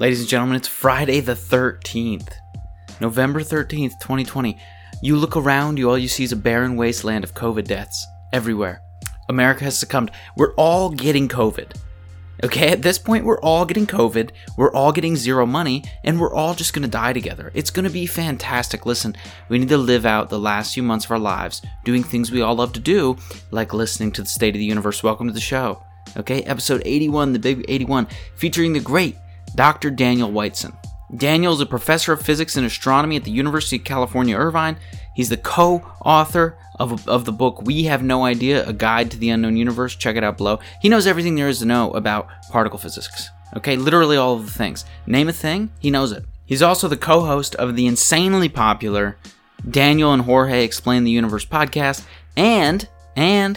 Ladies and gentlemen, it's Friday the 13th, November 13th, 2020. You look around you, all you see is a barren wasteland of COVID deaths everywhere. America has succumbed. We're all getting COVID. Okay, at this point, we're all getting COVID, we're all getting zero money, and we're all just going to die together. It's going to be fantastic. Listen, we need to live out the last few months of our lives doing things we all love to do, like listening to The State of the Universe. Welcome to the show. Okay, episode 81, the big 81, featuring the great Dr. Daniel Whiteson. Daniel is a professor of physics and astronomy at the University of California, Irvine. He's the co-author of the book We Have No Idea: A Guide to the Unknown Universe. Check it out below. He knows everything there is to know about particle physics. Okay, literally all of the things. Name a thing, he knows it. He's also the co-host of the insanely popular Daniel and Jorge Explain the Universe podcast, and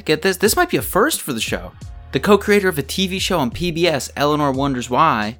get this, this might be a first for the show, the co-creator of a TV show on PBS, Eleanor Wonders Why.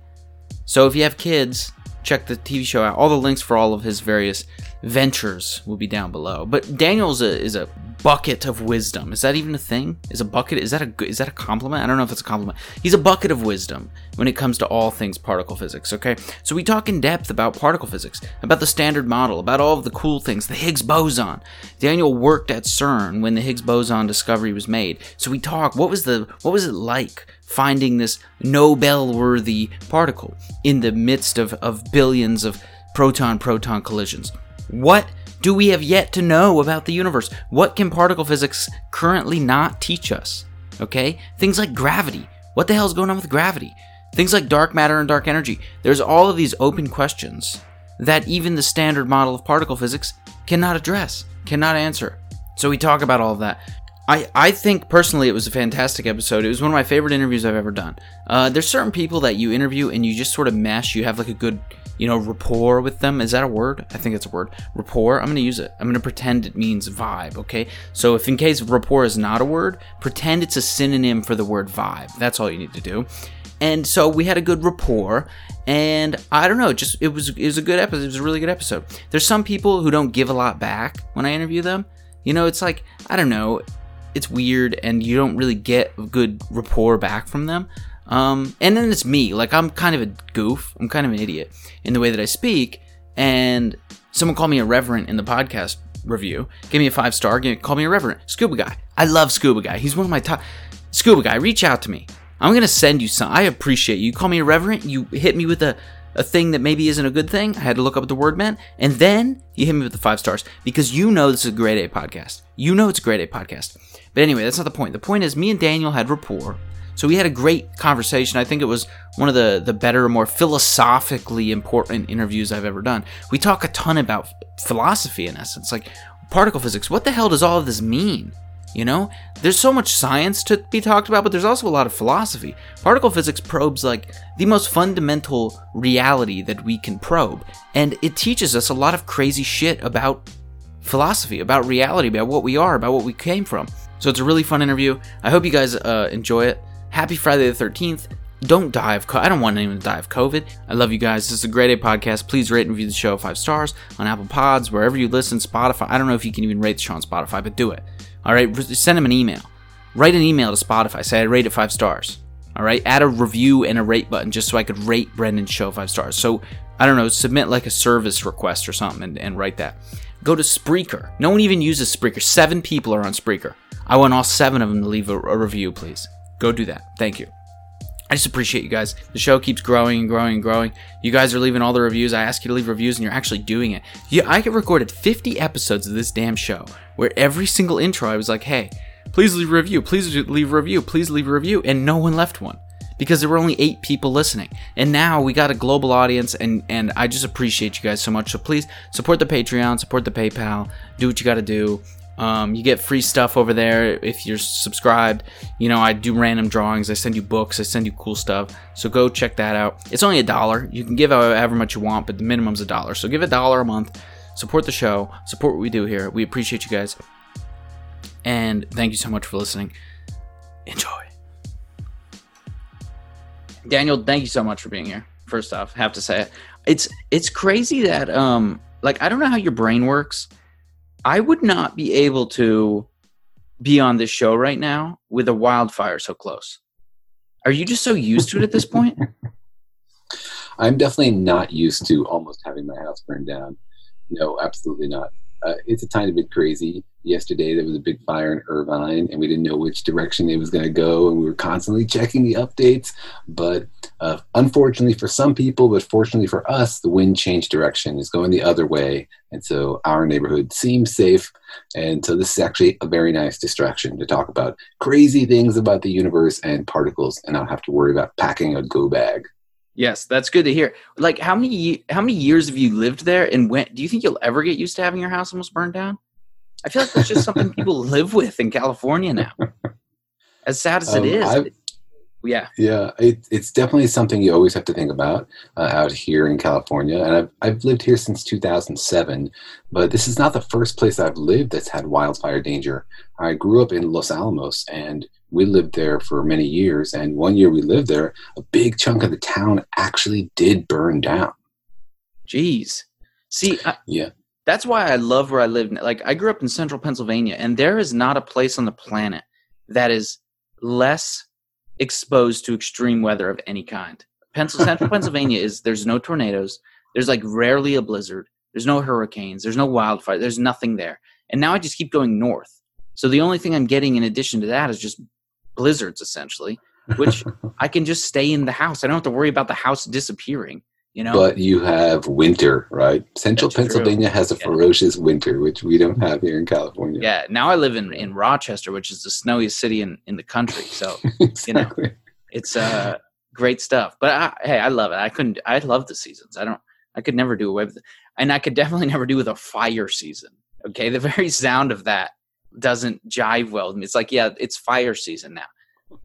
So if you have kids, check the TV show out. All the links for all of his various ventures will be down below. But Daniel's is a bucket of wisdom. Is that even a thing? Is that a compliment? I don't know if it's a compliment. He's a bucket of wisdom when it comes to all things particle physics, okay? So we talk in depth about particle physics, about the Standard Model, about all of the cool things, the Higgs boson. Daniel worked at CERN when the Higgs boson discovery was made. So we talk, what was it like finding this Nobel-worthy particle in the midst of billions of proton-proton collisions? What do we have yet to know about the universe? What can particle physics currently not teach us? Okay? Things like gravity. What the hell is going on with gravity? Things like dark matter and dark energy. There's all of these open questions that even the Standard Model of particle physics cannot address, cannot answer. So we talk about all of that. I think personally it was a fantastic episode. It was one of my favorite interviews I've ever done. There's certain people that you interview and you just sort of mesh. You have like a good, rapport with them. Is that a word? I think it's a word. Rapport. I'm going to use it. I'm going to pretend it means vibe, okay? So if in case rapport is not a word, pretend it's a synonym for the word vibe. That's all you need to do. And so we had a good rapport, and I don't know, it was a good episode. It was a really good episode. There's some people who don't give a lot back when I interview them. It's like, I don't know, it's weird, and you don't really get good rapport back from them. And then it's me. Like, I'm kind of a goof. I'm kind of an idiot in the way that I speak. And someone called me irreverent in the podcast review. Give me a 5-star. Call me irreverent. Scuba Guy. I love Scuba Guy. He's one of my top. Scuba Guy, reach out to me. I'm going to send you some. I appreciate you. You call me irreverent. You hit me with a thing that maybe isn't a good thing. I had to look up what the word meant. And then you hit me with the 5 stars because you know this is a grade A podcast. You know it's a grade A podcast. But anyway, that's not the point. The point is me and Daniel had rapport. So we had a great conversation. I think it was one of the better, more philosophically important interviews I've ever done. We talk a ton about philosophy in essence, like particle physics. What the hell does all of this mean? There's so much science to be talked about, but there's also a lot of philosophy. Particle physics probes like the most fundamental reality that we can probe, and it teaches us a lot of crazy shit about philosophy, about reality, about what we are, about what we came from. So it's a really fun interview. I hope you guys enjoy it. Happy Friday the 13th. Don't die of COVID. I don't want anyone to die of COVID. I love you guys. This is a great A podcast. Please rate and review the show 5 stars on Apple Pods, wherever you listen, Spotify. I don't know if you can even rate the show on Spotify, but do it. All right, send them an email. Write an email to Spotify. Say I rate it 5 stars. All right, add a review and a rate button just so I could rate Brendan's show 5 stars. So, I don't know, submit like a service request or something and write that. Go to Spreaker. No one even uses Spreaker. 7 people are on Spreaker. I want all 7 of them to leave a review, please. Go do that. Thank you. I just appreciate you guys. The show keeps growing and growing and growing. You guys are leaving all the reviews. I ask you to leave reviews and you're actually doing it. Yeah, I recorded 50 episodes of this damn show where every single intro I was like, hey, please leave a review. Please leave a review. Please leave a review. And no one left one because there were only 8 people listening. And now we got a global audience and I just appreciate you guys so much. So please support the Patreon, support the PayPal, do what you got to do. You get free stuff over there if you're subscribed. I do random drawings. I send you books. I send you cool stuff. So go check that out. It's only $1. You can give however much you want, but the minimum's $1. So give $1 a month. Support the show. Support what we do here. We appreciate you guys. And thank you so much for listening. Enjoy. Daniel, thank you so much for being here. First off, have to say it. It's crazy that, I don't know how your brain works. I would not be able to be on this show right now with a wildfire so close. Are you just so used to it at this point? I'm definitely not used to almost having my house burned down. No, absolutely not. It's a tiny bit crazy. Yesterday, there was a big fire in Irvine, and we didn't know which direction it was going to go, and we were constantly checking the updates. But unfortunately for some people, but fortunately for us, the wind changed direction. It's going the other way, and so our neighborhood seems safe. And so this is actually a very nice distraction to talk about crazy things about the universe and particles, and not have to worry about packing a go bag. Yes, that's good to hear. Like, how many years have you lived there, and when do you think you'll ever get used to having your house almost burned down? I feel like that's just something people live with in California now. As sad as it is. It's definitely something you always have to think about out here in California. And I've lived here since 2007, but this is not the first place I've lived that's had wildfire danger. I grew up in Los Alamos, and we lived there for many years. And one year we lived there, a big chunk of the town actually did burn down. Jeez. See, that's why I love where I live. Like, I grew up in central Pennsylvania, and there is not a place on the planet that is less exposed to extreme weather of any kind. Central Pennsylvania there's no tornadoes. There's like rarely a blizzard. There's no hurricanes. There's no wildfire. There's nothing there. And now I just keep going north. So the only thing I'm getting in addition to that is just blizzards, essentially, which I can just stay in the house. I don't have to worry about the house disappearing. You know? But you have winter, right? Central Pennsylvania has a ferocious winter, which we don't have here in California. Yeah. Now I live in Rochester, which is the snowiest city in the country. So, exactly. It's great stuff. But I love it. I love the seasons. I could never do away with it. And I could definitely never do with a fire season. Okay. The very sound of that doesn't jive well with me. It's like, yeah, it's fire season now.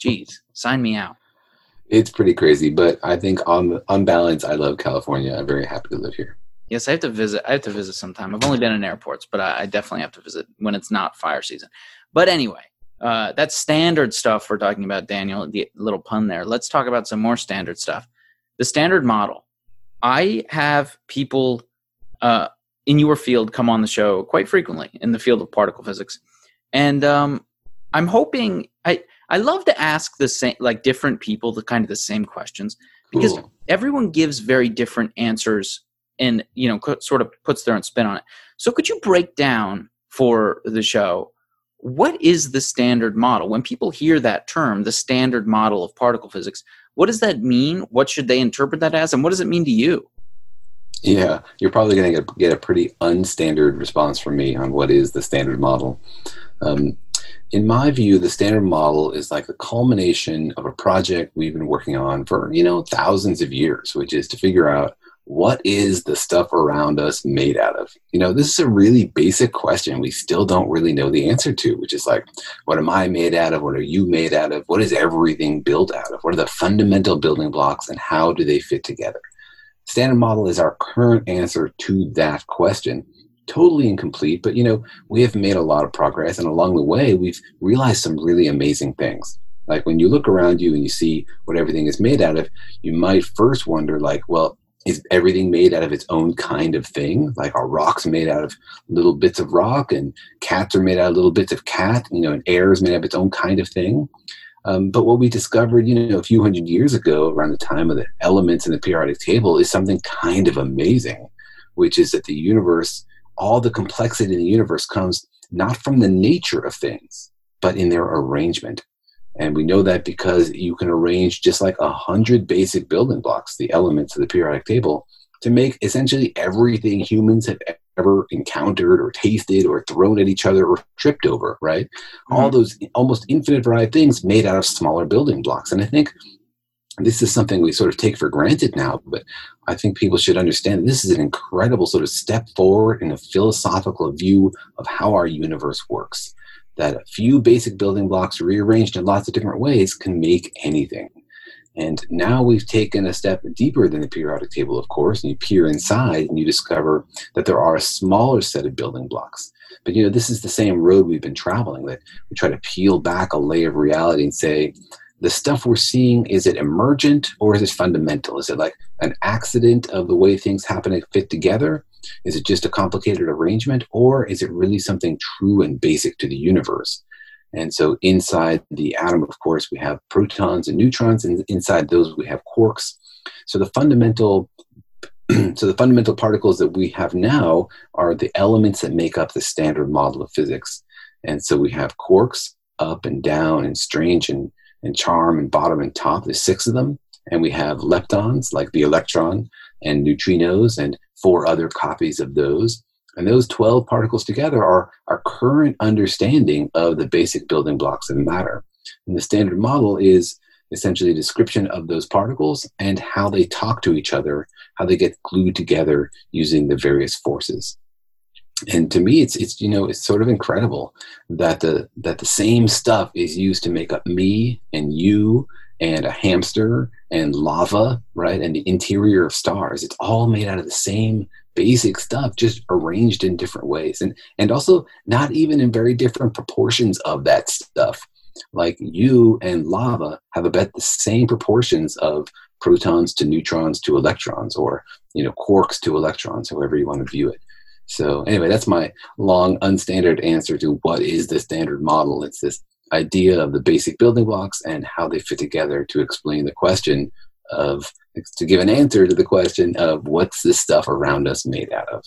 Jeez, sign me out. It's pretty crazy, but I think on balance, I love California. I'm very happy to live here. Yes, I have to visit sometime. I've only been in airports, but I definitely have to visit when it's not fire season. But anyway, that's standard stuff we're talking about, Daniel, the little pun there. Let's talk about some more standard stuff. The Standard Model. I have people in your field come on the show quite frequently in the field of particle physics. And I'm hoping – I love to ask the same, like different people, the kind of the same questions, because everyone gives very different answers and, you know, sort of puts their own spin on it. So could you break down for the show, what is the Standard Model? When people hear that term, the Standard Model of particle physics, what does that mean? What should they interpret that as? And what does it mean to you? Yeah, you're probably going to get a pretty unstandard response from me on what is the Standard Model. In my view, the Standard Model is like the culmination of a project we've been working on for, thousands of years, which is to figure out what is the stuff around us made out of. This is a really basic question we still don't really know the answer to, which is like, what am I made out of? What are you made out of? What is everything built out of? What are the fundamental building blocks and how do they fit together? Standard Model is our current answer to that question. Totally incomplete, but we have made a lot of progress, and along the way we've realized some really amazing things. Like when you look around you and you see what everything is made out of, you might first wonder, is everything made out of its own kind of thing? Like, are rocks made out of little bits of rock, and cats are made out of little bits of cat, and air is made out of its own kind of thing? But what we discovered, a few hundred years ago, around the time of the elements in the periodic table, is something kind of amazing, which is that the universe, all the complexity in the universe, comes not from the nature of things, but in their arrangement. And we know that because you can arrange just like 100 basic building blocks, the elements of the periodic table, to make essentially everything humans have ever encountered or tasted or thrown at each other or tripped over, right? Mm-hmm. All those almost infinite variety of things made out of smaller building blocks. And I think this is something we sort of take for granted now, but I think people should understand this is an incredible sort of step forward in a philosophical view of how our universe works, that a few basic building blocks rearranged in lots of different ways can make anything. And now we've taken a step deeper than the periodic table, of course, and you peer inside and you discover that there are a smaller set of building blocks. But, this is the same road we've been traveling, that we try to peel back a layer of reality and say, the stuff we're seeing, is it emergent or is it fundamental? Is it like an accident of the way things happen and fit together? Is it just a complicated arrangement, or is it really something true and basic to the universe? And so inside the atom, of course, we have protons and neutrons, and inside those we have quarks. So the fundamental particles that we have now are the elements that make up the standard model of physics. And so we have quarks, up and down and strange and charm and bottom and top. There's 6 of them. And we have leptons, like the electron, and neutrinos, and 4 other copies of those. And those 12 particles together are our current understanding of the basic building blocks of matter. And the standard model is essentially a description of those particles and how they talk to each other, how they get glued together using the various forces. And to me, it's sort of incredible that the same stuff is used to make up me and you and a hamster and lava, right? And the interior of stars. It's all made out of the same basic stuff, just arranged in different ways. And also not even in very different proportions of that stuff. Like you and lava have about the same proportions of protons to neutrons to electrons, or, quarks to electrons, however you want to view it. So anyway, that's my long, unstandard answer to what is the standard model. It's this idea of the basic building blocks and how they fit together to explain the question of, to give an answer to the question of what's this stuff around us made out of.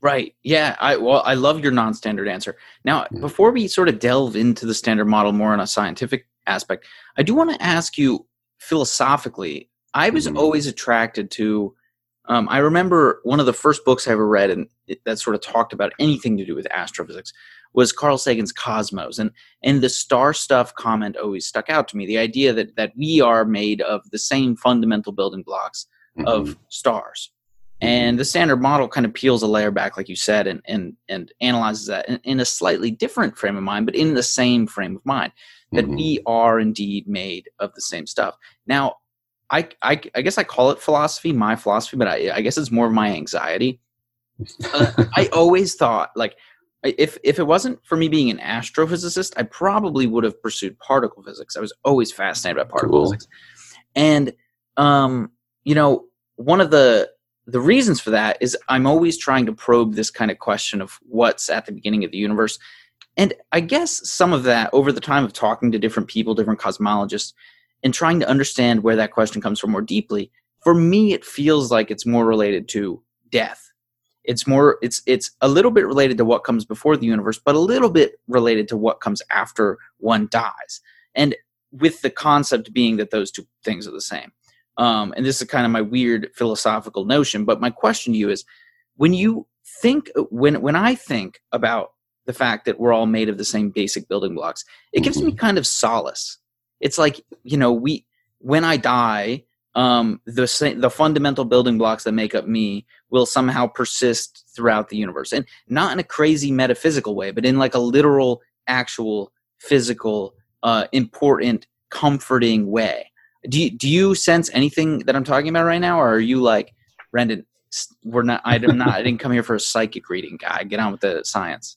Right. Yeah. I love your non-standard answer. Now, before we sort of delve into the standard model more on a scientific aspect, I do want to ask you philosophically, I was always attracted to, I remember one of the first books I ever read that sort of talked about anything to do with astrophysics was Carl Sagan's Cosmos. And the star stuff comment always stuck out to me, the idea that we are made of the same fundamental building blocks of stars. And the standard model kind of peels a layer back, like you said, and analyzes that in a slightly different frame of mind, but in the same frame of mind, that we are indeed made of the same stuff. Now, I guess I call it philosophy, my philosophy, but I guess it's more of my anxiety. I always thought, like, if it wasn't for me being an astrophysicist, I probably would have pursued particle physics. I was always fascinated by particle physics. And, one of the reasons for that is I'm always trying to probe this kind of question of what's at the beginning of the universe. And I guess some of that over the time of talking to different people, different cosmologists, and trying to understand where that question comes from more deeply, for me, it feels like it's more related to death. It's a little bit related to what comes before the universe, but a little bit related to what comes after one dies. And with the concept being that those two things are the same. And this is kind of my weird philosophical notion, but my question to you is, when I think about the fact that we're all made of the same basic building blocks, it gives me kind of solace. It's like, when I die, the fundamental building blocks that make up me will somehow persist throughout the universe, and not in a crazy metaphysical way, but in like a literal, actual, physical, important, comforting way. Do you sense anything that I'm talking about right now, or are you like, Brendan, I didn't come here for a psychic reading, guy. Get on with the science.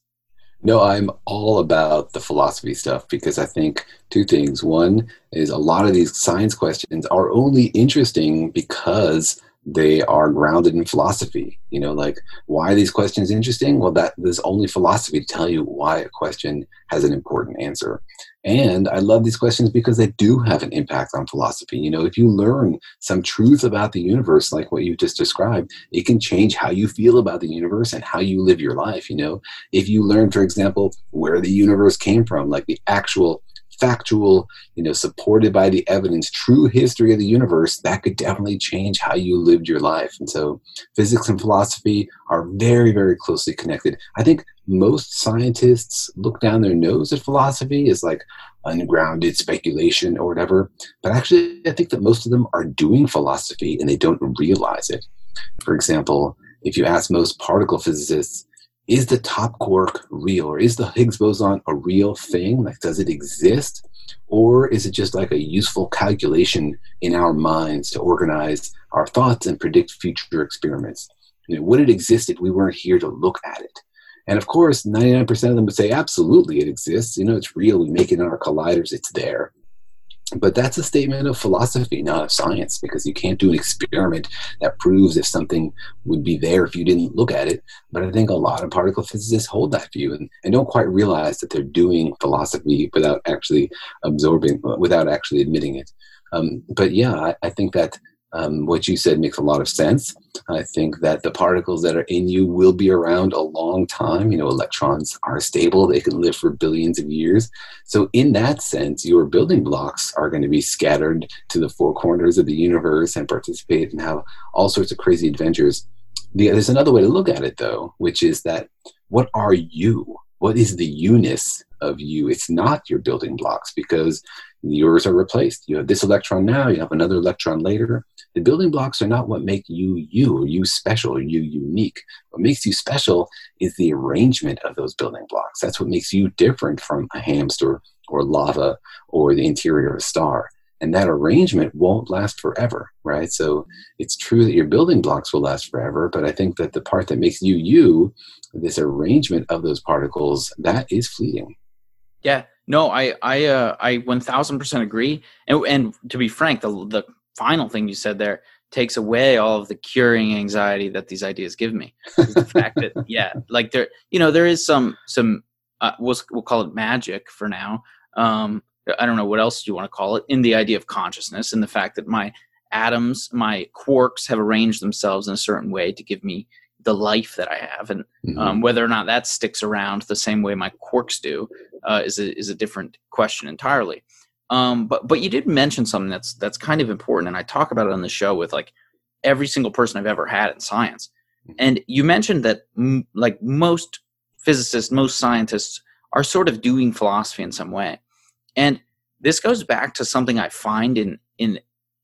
No, I'm all about the philosophy stuff because I think 2 things. One is a lot of these science questions are only interesting because they are grounded in philosophy. Like, why are these questions interesting? Well, there's only philosophy to tell you why a question has an important answer. And I love these questions because they do have an impact on philosophy. If you learn some truth about the universe, like what you just described, it can change how you feel about the universe and how you live your life. If you learn, for example, where the universe came from, like the actual factual, supported by the evidence, true history of the universe, that could definitely change how you lived your life. And so physics and philosophy are very, very closely connected. I think most scientists look down their nose at philosophy as like ungrounded speculation or whatever. But actually, I think that most of them are doing philosophy and they don't realize it. For example, if you ask most particle physicists, is the top quark real, or is the Higgs boson a real thing? Like, does it exist? Or is it just like a useful calculation in our minds to organize our thoughts and predict future experiments? Would it exist if we weren't here to look at it? And of course, 99% of them would say, absolutely, it exists. It's real. We make it in our colliders. It's there. But that's a statement of philosophy, not of science, because you can't do an experiment that proves if something would be there if you didn't look at it. But I think a lot of particle physicists hold that view and don't quite realize that they're doing philosophy without actually absorbing, without actually admitting it. But yeah, I think that What you said makes a lot of sense. I think that the particles that are in you will be around a long time. You know, electrons are stable. They can live for billions of years. So in that sense, your building blocks are going to be scattered to the four corners of the universe and participate and have all sorts of crazy adventures. There's another way to look at it, though, which is that what are you? What is the you-ness of you? It's not your building blocks, because yours are replaced. You have this electron now, you have another electron later. The building blocks are not what make you you, or you special, or you unique. What makes you special is the arrangement of those building blocks. That's what makes you different from a hamster or lava or the interior of a star. And that arrangement won't last forever, right? So it's true that your building blocks will last forever, but I think that the part that makes you you, this arrangement of those particles, that is fleeting. Yeah. No, I 1000% agree. And to be frank, the final thing you said there takes away all of the curing anxiety that these ideas give me. The fact that, yeah, like there, you know, there is some we'll call it magic for now. I don't know what else you want to call it, in the idea of consciousness and the fact that my atoms, my quarks have arranged themselves in a certain way to give me the life that I have. And whether or not that sticks around the same way my quarks do is a different question entirely. But you did mention something that's kind of important. And I talk about it on the show with like every single person I've ever had in science. And you mentioned that like most physicists, most scientists are sort of doing philosophy in some way. And this goes back to something I find in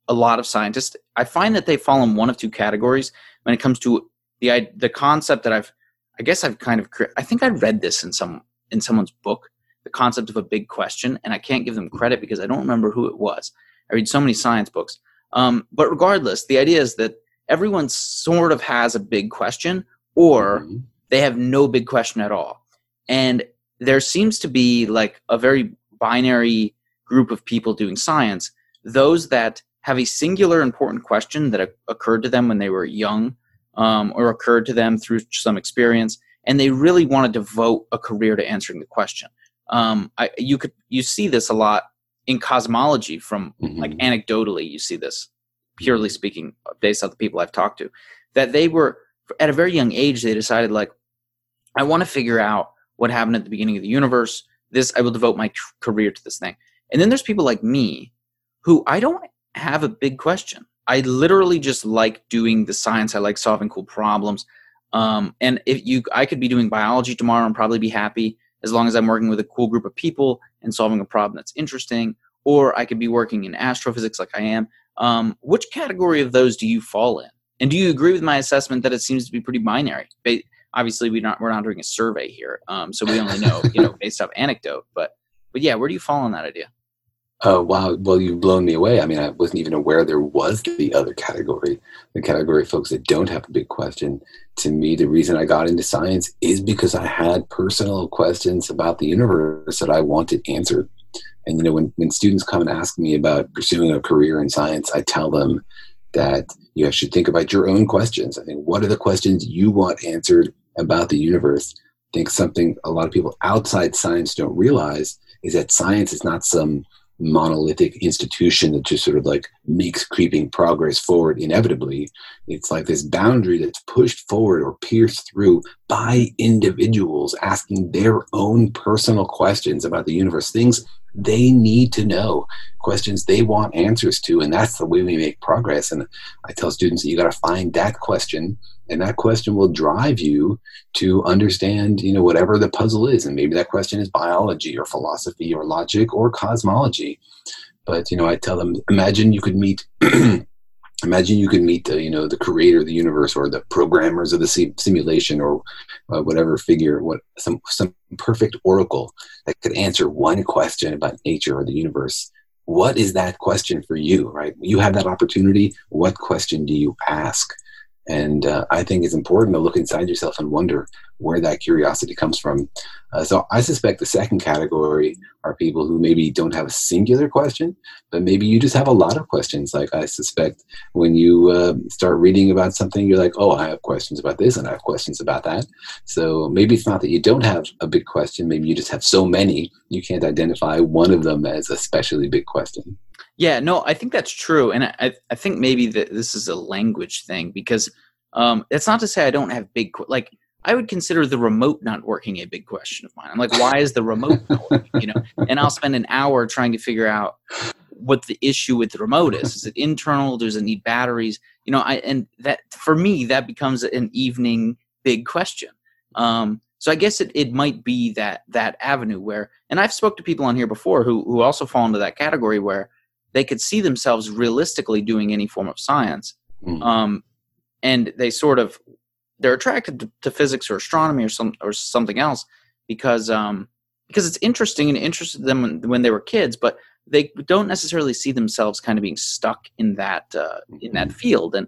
a lot of scientists. I find that they fall in one of two categories when it comes to the concept that I think I read this in someone's book, the concept of a big question, and I can't give them credit because I don't remember who it was. I read so many science books. But regardless, the idea is that everyone sort of has a big question, or they have no big question at all. And there seems to be like a very binary group of people doing science, those that have a singular important question that occurred to them when they were young, or occurred to them through some experience, and they really want to devote a career to answering the question. You see this a lot in cosmology from like anecdotally, you see this purely speaking based on the people I've talked to, that they were at a very young age, they decided like, I want to figure out what happened at the beginning of the universe. This, I will devote my career to this thing. And then there's people like me who I don't have a big question. I literally just like doing the science. I like solving cool problems. And I could be doing biology tomorrow and probably be happy as long as I'm working with a cool group of people and solving a problem that's interesting, or I could be working in astrophysics like I am. Which category of those do you fall in? And do you agree with my assessment that it seems to be pretty binary? Obviously, we're not doing a survey here, so we only know, based off anecdote. But yeah, where do you fall on that idea? Oh, wow. Well, you've blown me away. I mean, I wasn't even aware there was the other category, the category of folks that don't have a big question. To me, the reason I got into science is because I had personal questions about the universe that I wanted answered. And, when students come and ask me about pursuing a career in science, I tell them that you should think about your own questions. I think, what are the questions you want answered about the universe? I think something a lot of people outside science don't realize is that science is not some monolithic institution that just sort of like makes creeping progress forward inevitably. It's like this boundary that's pushed forward or pierced through by individuals asking their own personal questions about the universe, things they need to know, questions they want answers to, and that's the way we make progress. And I tell students that you got to find that question, and that question will drive you to understand, whatever the puzzle is. And maybe that question is biology or philosophy or logic or cosmology. But, I tell them, imagine you could meet the creator of the universe or the programmers of the simulation or whatever figure, some perfect oracle that could answer one question about nature or the universe. What is that question for you, right? You have that opportunity. What question do you ask? And I think it's important to look inside yourself and wonder where that curiosity comes from. So I suspect the second category are people who maybe don't have a singular question, but maybe you just have a lot of questions. Like I suspect when you start reading about something, you're like, oh, I have questions about this and I have questions about that. So maybe it's not that you don't have a big question. Maybe you just have so many, you can't identify one of them as a especially big question. Yeah, no, I think that's true. And I think maybe that this is a language thing, because that's not to say I don't have big, like, I would consider the remote not working a big question of mine. I'm like, why is the remote not working? You know, and I'll spend an hour trying to figure out what the issue with the remote is. Is it internal? Does it need batteries? You know, and that for me, that becomes an evening big question. So I guess it might be that avenue where, and I've spoke to people on here before who also fall into that category where they could see themselves realistically doing any form of science. Mm. And they sort of, they're attracted to physics or astronomy or something else because it's interesting and interested them when they were kids, but they don't necessarily see themselves kind of being stuck in that field. And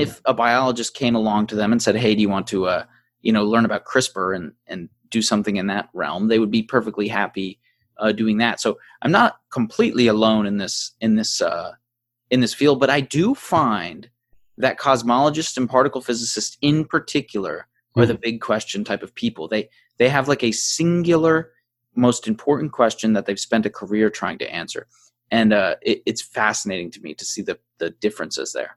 if a biologist came along to them and said, "Hey, do you want to, learn about CRISPR and do something in that realm?" they would be perfectly happy doing that. So I'm not completely alone in this field, but I do find that cosmologists and particle physicists in particular are the big question type of people. They have like a singular most important question that they've spent a career trying to answer. And it's fascinating to me to see the differences there.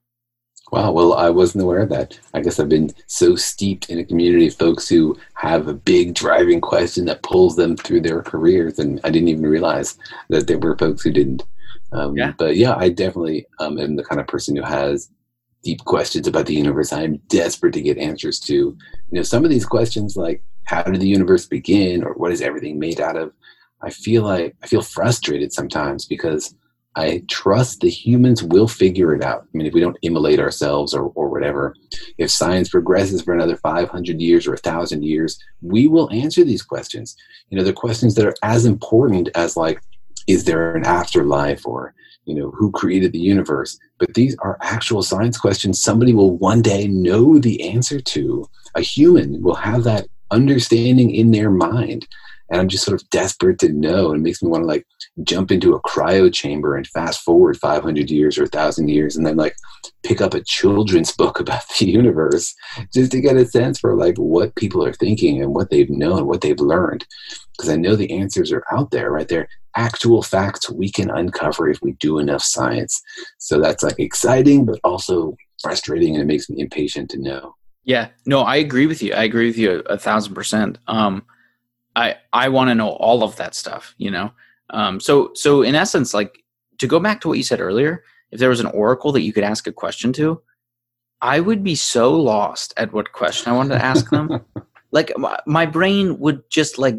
Wow. Well, I wasn't aware of that. I guess I've been so steeped in a community of folks who have a big driving question that pulls them through their careers. And I didn't even realize that there were folks who didn't. But yeah, I definitely am the kind of person who has deep questions about the universe. I'm desperate to get answers to, you know, some of these questions like, how did the universe begin? Or what is everything made out of? I feel frustrated sometimes because I trust the humans will figure it out. I mean, if we don't immolate ourselves or whatever, if science progresses for another 500 years or 1,000 years, we will answer these questions. You know, they're questions that are as important as like, is there an afterlife or, you know, who created the universe? But these are actual science questions somebody will one day know the answer to. A human will have that understanding in their mind. And I'm just sort of desperate to know. It makes me want to like jump into a cryo chamber and fast forward 500 years or 1,000 years and then like pick up a children's book about the universe just to get a sense for like what people are thinking and what they've known, what they've learned. Because I know the answers are out there, right? They're actual facts we can uncover if we do enough science. So that's like exciting, but also frustrating, and it makes me impatient to know. Yeah, no, I agree with you. I agree with you 1,000%. I want to know all of that stuff, you know? So in essence, like to go back to what you said earlier, if there was an oracle that you could ask a question to, I would be so lost at what question I wanted to ask them. Like my brain would just like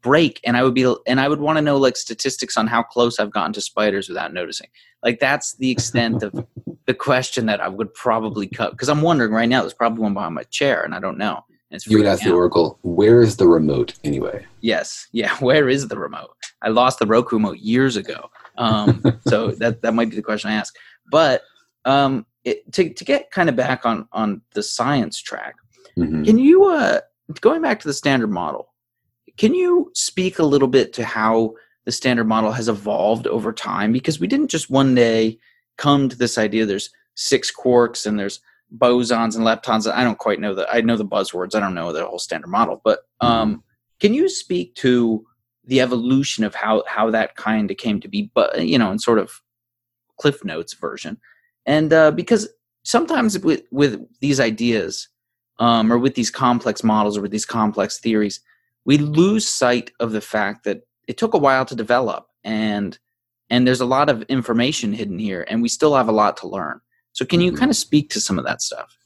break, and I would want to know like statistics on how close I've gotten to spiders without noticing. Like that's the extent of the question that I would probably cut. Cause I'm wondering right now, there's probably one behind my chair and I don't know. You would ask the oracle, where is the remote anyway? Yes. Yeah. Where is the remote? I lost the Roku remote years ago. So that might be the question I ask. But to get kind of back on the science track, can you, going back to the Standard Model, can you speak a little bit to how the Standard Model has evolved over time? Because we didn't just one day come to this idea there's 6 quarks and there's bosons and leptons. I don't quite know I know the buzzwords. I don't know the whole Standard Model, but can you speak to the evolution of how that kind of came to be, but you know, in sort of Cliff Notes version? And because sometimes with these ideas or with these complex models or with these complex theories, we lose sight of the fact that it took a while to develop and there's a lot of information hidden here and we still have a lot to learn. So can you kind of speak to some of that stuff?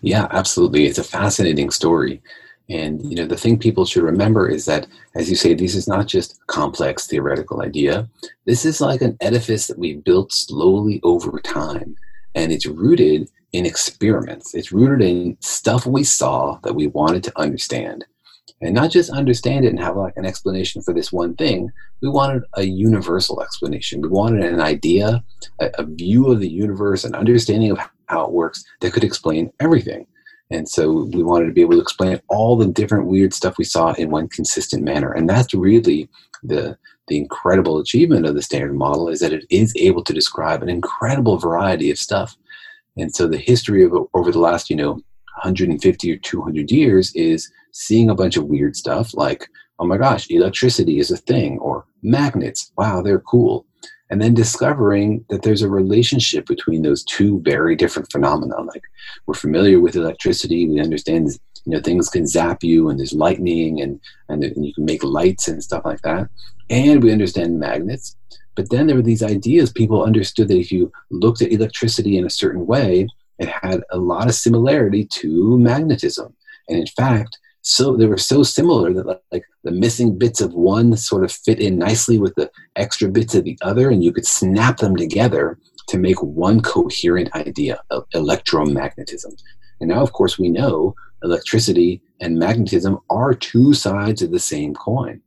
Yeah, absolutely. It's a fascinating story. And, you know, the thing people should remember is that, as you say, this is not just a complex theoretical idea. This is like an edifice that we've built slowly over time. And it's rooted in experiments. It's rooted in stuff we saw that we wanted to understand. And not just understand it and have like an explanation for this one thing. We wanted a universal explanation. We wanted an idea, a view of the universe, an understanding of how it works that could explain everything. And so we wanted to be able to explain all the different weird stuff we saw in one consistent manner. And that's really the incredible achievement of the Standard Model, is that it is able to describe an incredible variety of stuff. And so the history of over the last, you know, 150 or 200 years is seeing a bunch of weird stuff like, oh my gosh, electricity is a thing, or magnets, wow, they're cool. and then discovering that there's a relationship between those two very different phenomena. Like, we're familiar with electricity. We understand, you know, things can zap you, and there's lightning, and you can make lights and stuff like that. And we understand magnets. But then there were these ideas. People understood that if you looked at electricity in a certain way, it had a lot of similarity to magnetism. And in fact, so they were so similar that, like, the missing bits of one sort of fit in nicely with the extra bits of the other, and you could snap them together to make one coherent idea of electromagnetism. And now, of course, we know electricity and magnetism are two sides of the same coin.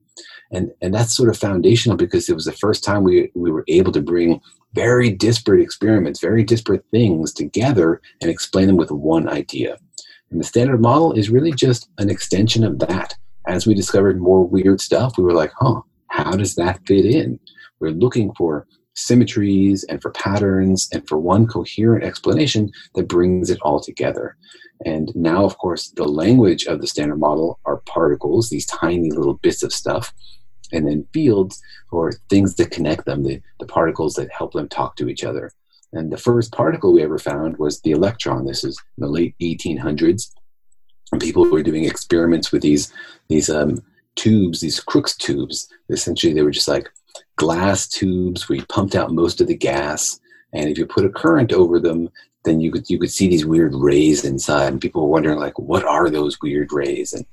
And that's sort of foundational, because it was the first time we were able to bring very disparate experiments, very disparate things together and explain them with one idea. And the Standard Model is really just an extension of that. As we discovered more weird stuff, we were like, how does that fit in? We're looking for symmetries and for patterns and for one coherent explanation that brings it all together. And now, of course, the language of the Standard Model are particles, these tiny little bits of stuff, and then fields, or things that connect them, the particles that help them talk to each other. And the first particle we ever found was the electron. This is in the late 1800s. And people were doing experiments with these tubes, these Crookes tubes. Essentially, they were just like glass tubes where you pumped out most of the gas. And if you put a current over them, then you could see these weird rays inside. And people were wondering, like, what are those weird rays? And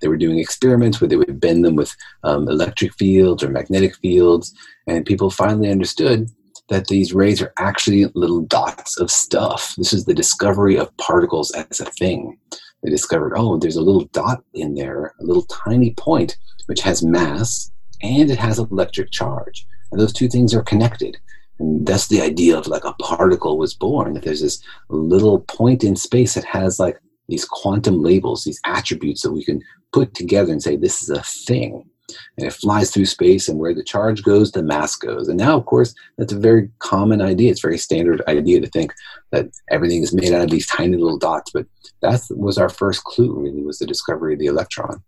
they were doing experiments where they would bend them with electric fields or magnetic fields. And people finally understood that these rays are actually little dots of stuff. This is the discovery of particles as a thing. They discovered, there's a little dot in there, a little tiny point, which has mass, and it has electric charge. And those two things are connected. And that's the idea of, like, a particle was born, that there's this little point in space that has, like, these quantum labels, these attributes that we can put together and say, this is a thing. And it flies through space, and where the charge goes, the mass goes. And now, of course, that's a very common idea. It's a very standard idea to think that everything is made out of these tiny little dots. But that was our first clue, really, was the discovery of the electron.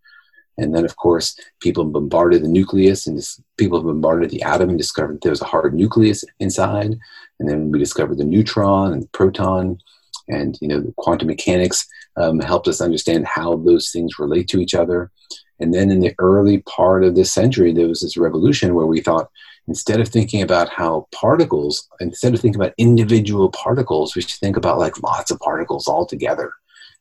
And then, of course, people bombarded the nucleus, and people bombarded the atom and discovered there was a hard nucleus inside. And then we discovered the neutron and the proton. And, you know, the quantum mechanics helped us understand how those things relate to each other. And then in the early part of this century, there was this revolution where we thought, instead of thinking about individual particles, we should think about, like, lots of particles all together.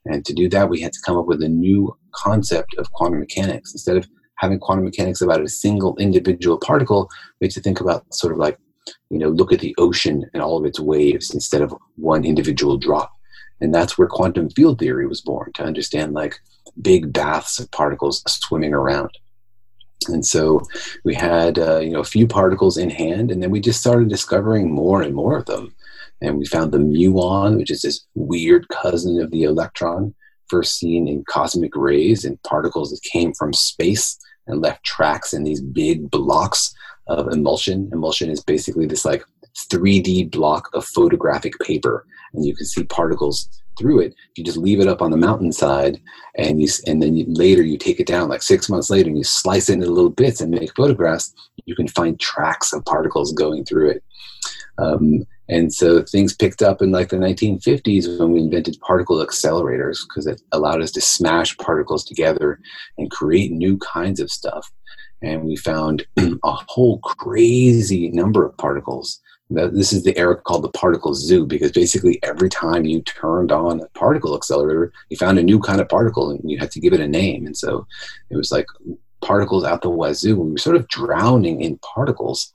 And to do that, we had to come up with a new concept of quantum mechanics. Instead of having quantum mechanics about a single individual particle, we had to think about sort of, like, you know, look at the ocean and all of its waves instead of one individual drop. And that's where quantum field theory was born, to understand, like, big baths of particles swimming around. And so we had, a few particles in hand, and then we just started discovering more and more of them. And we found the muon, which is this weird cousin of the electron, first seen in cosmic rays and particles that came from space and left tracks in these big blocks of emulsion. Emulsion is basically this, like, 3D block of photographic paper, and you can see particles through it. You just leave it up on the mountainside, and then later you take it down, like 6 months later, and you slice it into little bits and make photographs. You can find tracks of particles going through it. And so things picked up in, like, the 1950s when we invented particle accelerators, because it allowed us to smash particles together and create new kinds of stuff. And we found a whole crazy number of particles. This is the era called the particle zoo, because basically every time you turned on a particle accelerator, you found a new kind of particle and you had to give it a name. And so it was like particles out the wazoo. We were sort of drowning in particles.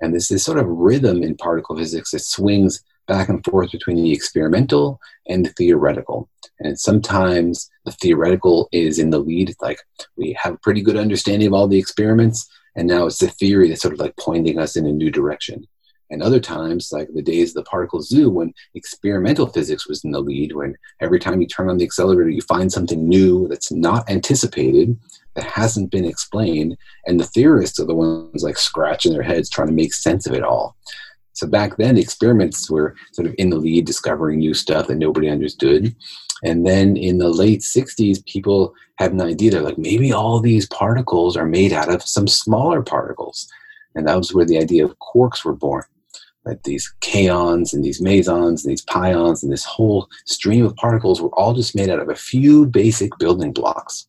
And there's this sort of rhythm in particle physics that swings back and forth between the experimental and the theoretical. And sometimes the theoretical is in the lead. It's like we have a pretty good understanding of all the experiments, and now it's the theory that's sort of, like, pointing us in a new direction. And other times, like the days of the particle zoo, when experimental physics was in the lead, when every time you turn on the accelerator, you find something new that's not anticipated, that hasn't been explained, and the theorists are the ones, like, scratching their heads trying to make sense of it all. So back then, experiments were sort of in the lead, discovering new stuff that nobody understood. And then in the late 60s, people had an idea. They're like, maybe all these particles are made out of some smaller particles. And that was where the idea of quarks were born, that these kaons and these mesons and these pions and this whole stream of particles were all just made out of a few basic building blocks.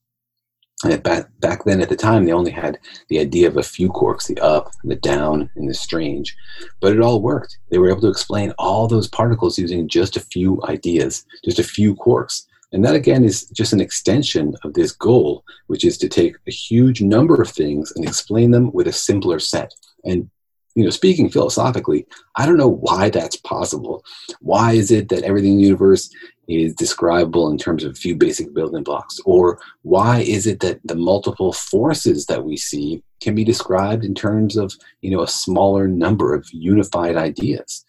And back then, at the time, they only had the idea of a few quarks, the up, the down, and the strange. But it all worked. They were able to explain all those particles using just a few ideas, just a few quarks. And that, again, is just an extension of this goal, which is to take a huge number of things and explain them with a simpler set. And, you know, speaking philosophically, I don't know why that's possible. Why is it that everything in the universe is describable in terms of a few basic building blocks? Or why is it that the multiple forces that we see can be described in terms of, you know, a smaller number of unified ideas?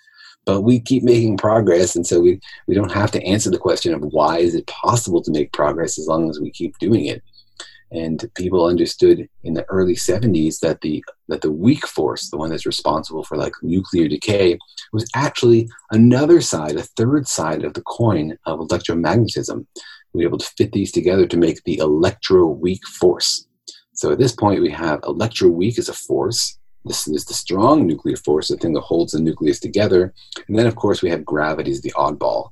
But we keep making progress, and so we don't have to answer the question of why is it possible to make progress as long as we keep doing it. And people understood in the early 70s that the weak force, the one that's responsible for like nuclear decay, was actually another side, a third side of the coin of electromagnetism. We were able to fit these together to make the electroweak force. So at this point, we have electroweak as a force. This is the strong nuclear force, the thing that holds the nucleus together. And then, of course, we have gravity as the oddball.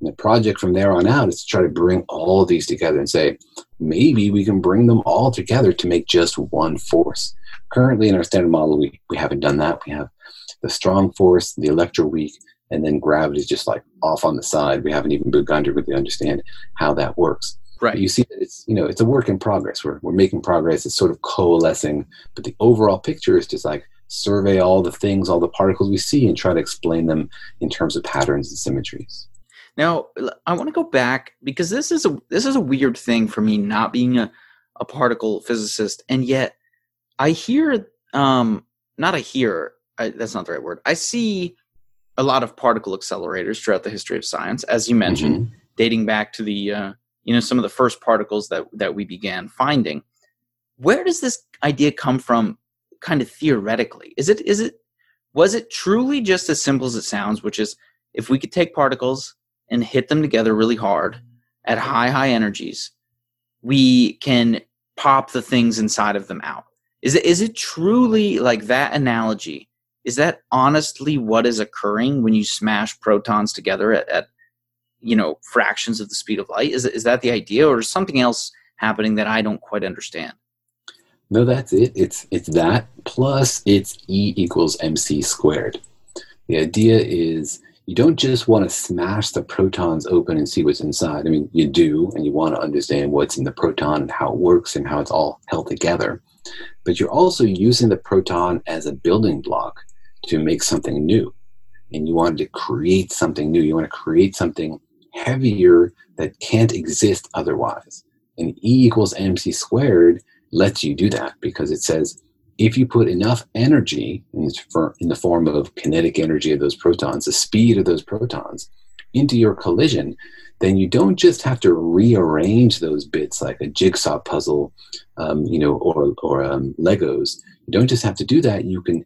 And the project from there on out is to try to bring all of these together and say, maybe we can bring them all together to make just one force. Currently in our standard model, we haven't done that. We have the strong force, the electroweak, and then gravity is just like off on the side. We haven't even begun to really understand how that works. Right. But you see that it's, you know, it's a work in progress. We're making progress. It's sort of coalescing. But the overall picture is just like survey all the things, all the particles we see, and try to explain them in terms of patterns and symmetries. Now, I want to go back because this is a weird thing for me, not being a particle physicist, and yet I hear that's not the right word. I see a lot of particle accelerators throughout the history of science, as you mentioned, dating back to the some of the first particles that we began finding. Where does this idea come from, kind of theoretically? Was it truly just as simple as it sounds, which is if we could take particles and hit them together really hard at high energies, we can pop the things inside of them out? Is it truly like that analogy? Is that honestly what is occurring when you smash protons together at fractions of the speed of light? Is that the idea, or is something else happening that I don't quite understand? No, that's it. It's that, plus it's E=mc². The idea is, you don't just want to smash the protons open and see what's inside. I mean, you do, and you want to understand what's in the proton and how it works and how it's all held together. But you're also using the proton as a building block to make something new. And you want to create something new. You want to create something heavier that can't exist otherwise. And E=mc² lets you do that, because it says, if you put enough energy in the form of kinetic energy of those protons, the speed of those protons, into your collision, then you don't just have to rearrange those bits like a jigsaw puzzle, or Legos. You don't just have to do that. You can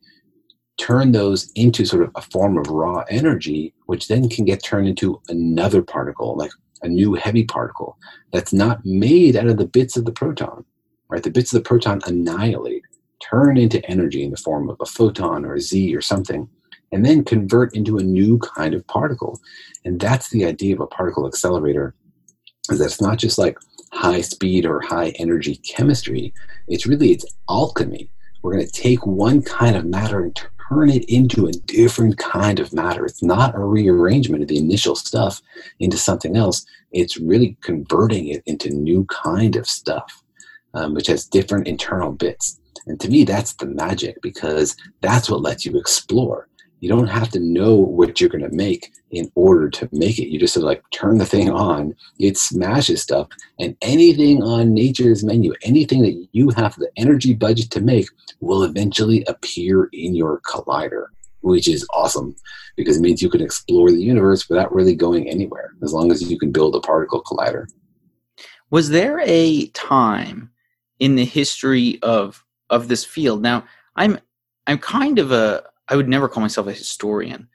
turn those into sort of a form of raw energy, which then can get turned into another particle, like a new heavy particle that's not made out of the bits of the proton, right? The bits of the proton annihilate, turn into energy in the form of a photon or a Z or something, and then convert into a new kind of particle. And that's the idea of a particle accelerator, is that it's not just like high speed or high energy chemistry. It's alchemy. We're going to take one kind of matter and turn it into a different kind of matter. It's not a rearrangement of the initial stuff into something else. It's really converting it into new kind of stuff, which has different internal bits. And to me, that's the magic, because that's what lets you explore. You don't have to know what you're going to make in order to make it. You just sort of like turn the thing on, it smashes stuff, and anything on nature's menu, anything that you have the energy budget to make, will eventually appear in your collider, which is awesome, because it means you can explore the universe without really going anywhere, as long as you can build a particle collider. Was there a time in the history of this field? Now, I'm kind of I would never call myself a historian.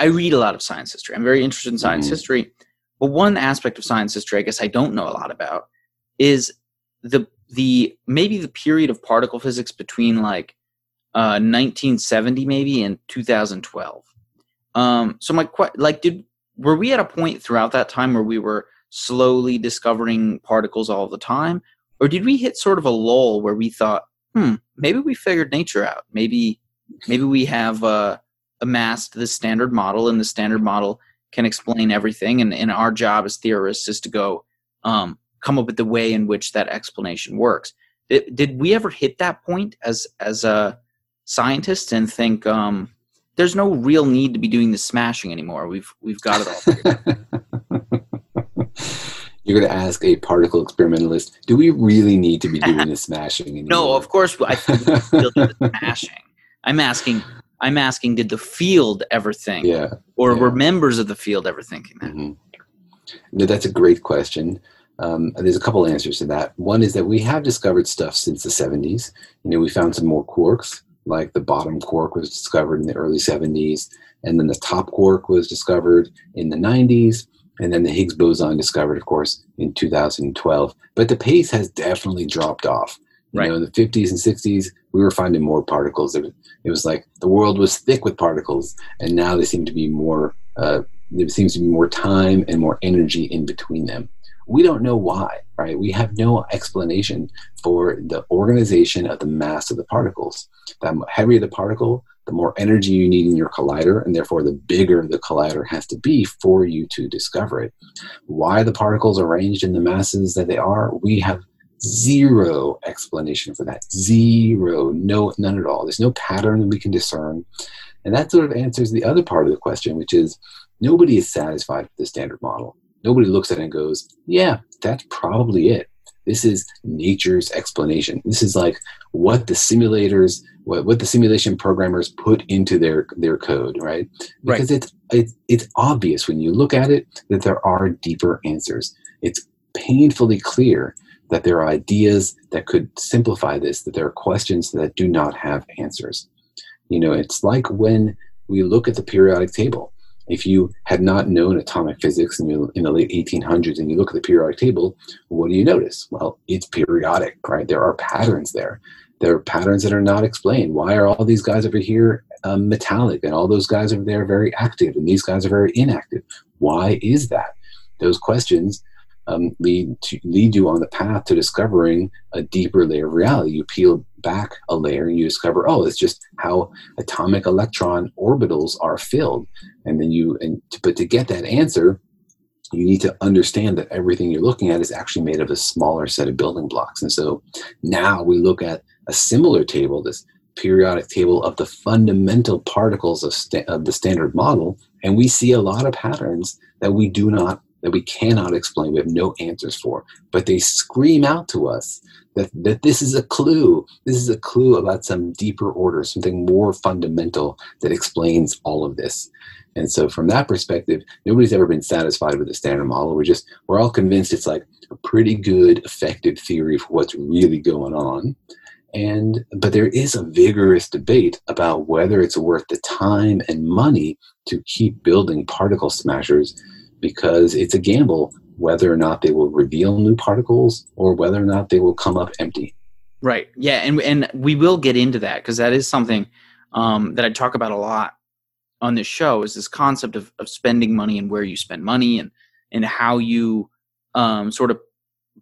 I read a lot of science history. I'm very interested in science history. But one aspect of science history I guess I don't know a lot about is the period of particle physics between like 1970 maybe and 2012. So my were we at a point throughout that time where we were slowly discovering particles all the time, or did we hit sort of a lull where we thought, maybe we figured nature out, maybe we have amassed the standard model, and the standard model can explain everything, and our job as theorists is to go come up with the way in which that explanation works. Did we ever hit that point as scientists and think there's no real need to be doing the smashing anymore? We've got it all figured out. You're going to ask a particle experimentalist, do we really need to be doing the smashing anymore? No, of course I think we still do the smashing. I'm asking, did the field ever think? Yeah. Or were members of the field ever thinking that? Mm-hmm. No, that's a great question. There's a couple answers to that. One is that we have discovered stuff since the 70s. You know, we found some more quarks, like the bottom quark was discovered in the early 70s, and then the top quark was discovered in the 90s, and then the Higgs boson discovered, of course, in 2012. But the pace has definitely dropped off. You know, in the 50s and 60s, we were finding more particles. It was like the world was thick with particles, and now there seem to be more. There seems to be more time and more energy in between them. We don't know why, right? We have no explanation for the organization of the mass of the particles. The heavier the particle, the more energy you need in your collider, and therefore the bigger the collider has to be for you to discover it. Why the particles are arranged in the masses that they are, we have zero explanation for that. Zero. No, none at all. There's no pattern that we can discern. And that sort of answers the other part of the question, which is nobody is satisfied with the standard model. Nobody looks at it and goes, yeah, that's probably it. This is nature's explanation. This is like what the simulators, what the simulation programmers put into their code, right? Because it's obvious when you look at it that there are deeper answers. It's painfully clear that there are ideas that could simplify this, that there are questions that do not have answers. You know, it's like when we look at the periodic table. If you had not known atomic physics in the late 1800s and you look at the periodic table, what do you notice? Well, it's periodic, right? There are patterns there. There are patterns that are not explained. Why are all these guys over here metallic and all those guys over there are very active and these guys are very inactive? Why is that? Those questions lead you on the path to discovering a deeper layer of reality. You peel back a layer and you discover, oh, it's just how atomic electron orbitals are filled. And then but to get that answer, you need to understand that everything you're looking at is actually made of a smaller set of building blocks. And so now we look at a similar table, this periodic table of the fundamental particles of the standard model, and we see a lot of patterns that we cannot explain, we have no answers for, but they scream out to us that this is a clue. This is a clue about some deeper order, something more fundamental that explains all of this. And so from that perspective, nobody's ever been satisfied with the standard model. We're all convinced it's like a pretty good, effective theory for what's really going on. But there is a vigorous debate about whether it's worth the time and money to keep building particle smashers, because it's a gamble whether or not they will reveal new particles or whether or not they will come up empty. Right. Yeah. And we will get into that, because that is something that I talk about a lot on this show, is this concept of spending money and where you spend money and how you sort of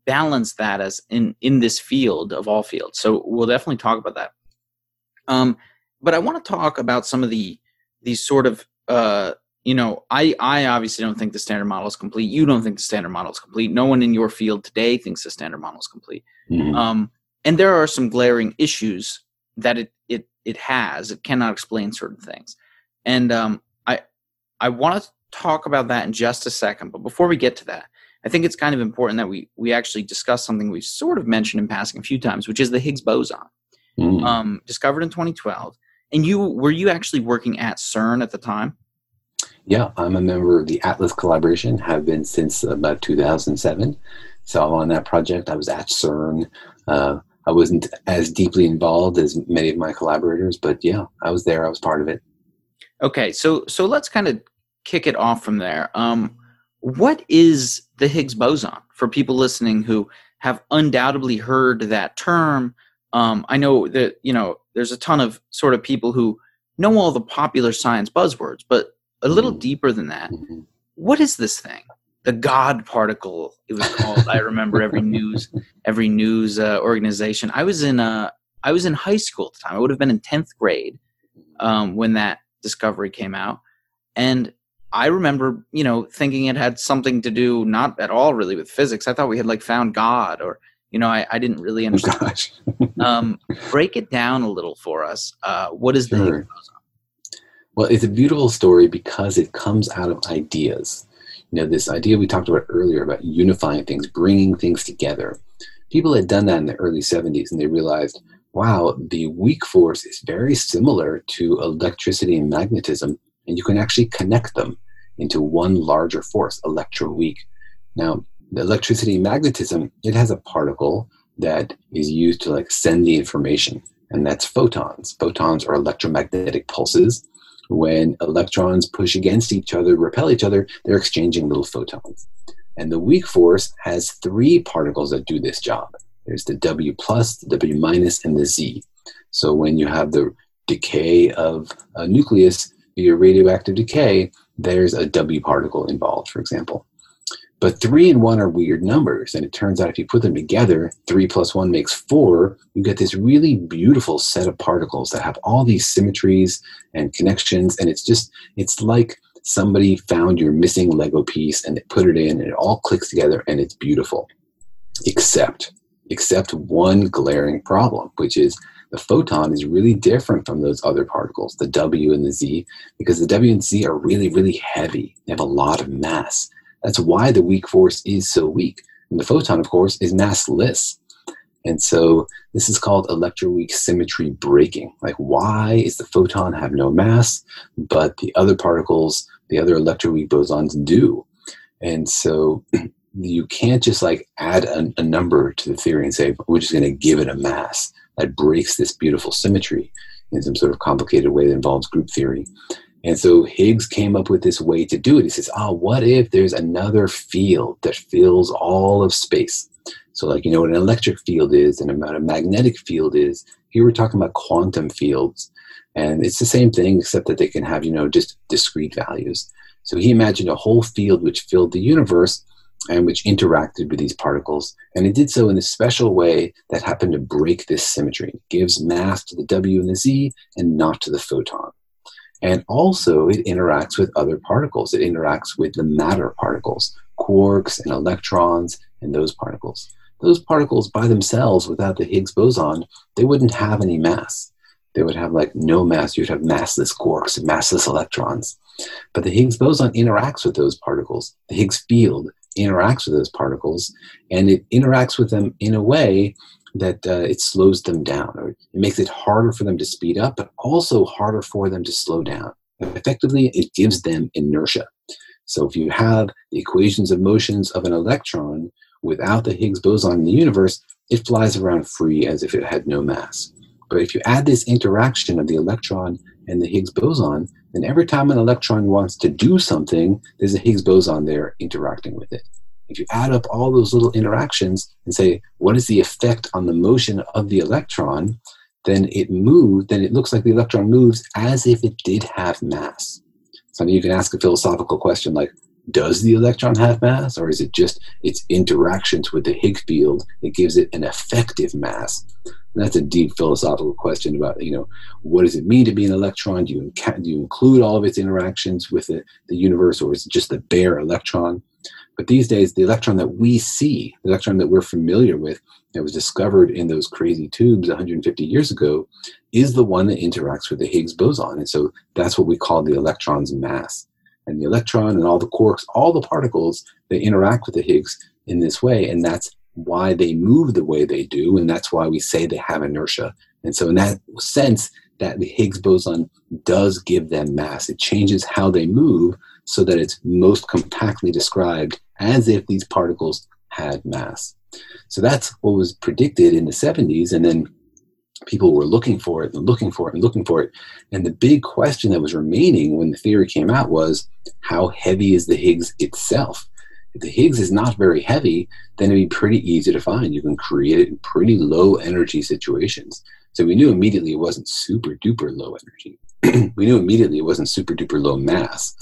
balance that as in this field of all fields. So we'll definitely talk about that. But I want to talk about some of these sort of you know, I obviously don't think the standard model is complete. You don't think the standard model is complete. No one in your field today thinks the standard model is complete. Mm-hmm. And there are some glaring issues that it has. It cannot explain certain things. And I want to talk about that in just a second. But before we get to that, I think it's kind of important that we actually discuss something we've sort of mentioned in passing a few times, which is the Higgs boson, mm-hmm. Discovered in 2012. And were you actually working at CERN at the time? Yeah, I'm a member of the Atlas Collaboration, have been since about 2007. So I'm on that project. I was at CERN. I wasn't as deeply involved as many of my collaborators, but yeah, I was there. I was part of it. Okay, so let's kind of kick it off from there. What is the Higgs boson for people listening who have undoubtedly heard that term? I know that, you know, there's a ton of sort of people who know all the popular science buzzwords, but a little deeper than that, what is this thing? The God particle, it was called. I remember every news organization. I was in high school at the time. I would have been in 10th grade when that discovery came out. And I remember, thinking it had something to do, not at all really with physics. I thought we had found God, or, I didn't really understand. Oh, gosh. Break it down a little for us. What is the Higgs boson? Well, it's a beautiful story because it comes out of ideas. This idea we talked about earlier about unifying things, bringing things together. People had done that in the early 70s, and they realized, wow, the weak force is very similar to electricity and magnetism, and you can actually connect them into one larger force, electroweak. Now, the electricity and magnetism, it has a particle that is used to send the information, and that's photons. Photons are electromagnetic pulses. When electrons push against each other, repel each other, they're exchanging little photons. And the weak force has three particles that do this job. There's the W plus, the W minus, and the Z. So when you have the decay of a nucleus via radioactive decay, there's a W particle involved, for example. But 3 and 1 are weird numbers, and it turns out if you put them together, 3 plus 1 makes 4. You get this really beautiful set of particles that have all these symmetries and connections, and it's like somebody found your missing Lego piece and they put it in, and it all clicks together, and it's beautiful. Except one glaring problem, which is the photon is really different from those other particles, the W and the Z, because the W and Z are really, really heavy. They have a lot of mass. That's why the weak force is so weak. And the photon, of course, is massless. And so this is called electroweak symmetry breaking. Why is the photon have no mass, but the other particles, the other electroweak bosons do? And so you can't just add a number to the theory and say, we're just going to give it a mass. That breaks this beautiful symmetry in some sort of complicated way that involves group theory. And so Higgs came up with this way to do it. He says, what if there's another field that fills all of space? So what an electric field is and what a magnetic field is. Here we're talking about quantum fields. And it's the same thing, except that they can have, just discrete values. So he imagined a whole field which filled the universe and which interacted with these particles. And it did so in a special way that happened to break this symmetry. It gives mass to the W and the Z and not to the photon. And also it interacts with other particles. It interacts with the matter particles, quarks and electrons and those particles. Those particles by themselves, without the Higgs boson, they wouldn't have any mass. They would have no mass. You'd have massless quarks and massless electrons. But the Higgs boson interacts with those particles. The Higgs field interacts with those particles, and it interacts with them in a way that it slows them down, or it makes it harder for them to speed up, but also harder for them to slow down. And effectively, it gives them inertia. So if you have the equations of motions of an electron without the Higgs boson in the universe, it flies around free as if it had no mass. But if you add this interaction of the electron and the Higgs boson, then every time an electron wants to do something, there's a Higgs boson there interacting with it. If you add up all those little interactions and say, what is the effect on the motion of the electron, then it looks like the electron moves as if it did have mass. So you can ask a philosophical question does the electron have mass, or is it just its interactions with the Higgs field that gives it an effective mass? And that's a deep philosophical question about, what does it mean to be an electron? Do you include all of its interactions with the universe, or is it just the bare electron? But these days, the electron that we see, the electron that we're familiar with, that was discovered in those crazy tubes 150 years ago, is the one that interacts with the Higgs boson. And so that's what we call the electron's mass. And the electron and all the quarks, all the particles, they interact with the Higgs in this way. And that's why they move the way they do. And that's why we say they have inertia. And so in that sense, that the Higgs boson does give them mass. It changes how they move so that it's most compactly described as if these particles had mass. So that's what was predicted in the 70s. And then people were looking for it and looking for it and looking for it. And the big question that was remaining when the theory came out was, how heavy is the Higgs itself? If the Higgs is not very heavy, then it'd be pretty easy to find. You can create it in pretty low energy situations. So we knew immediately it wasn't super duper low energy. We knew immediately it wasn't super duper low mass.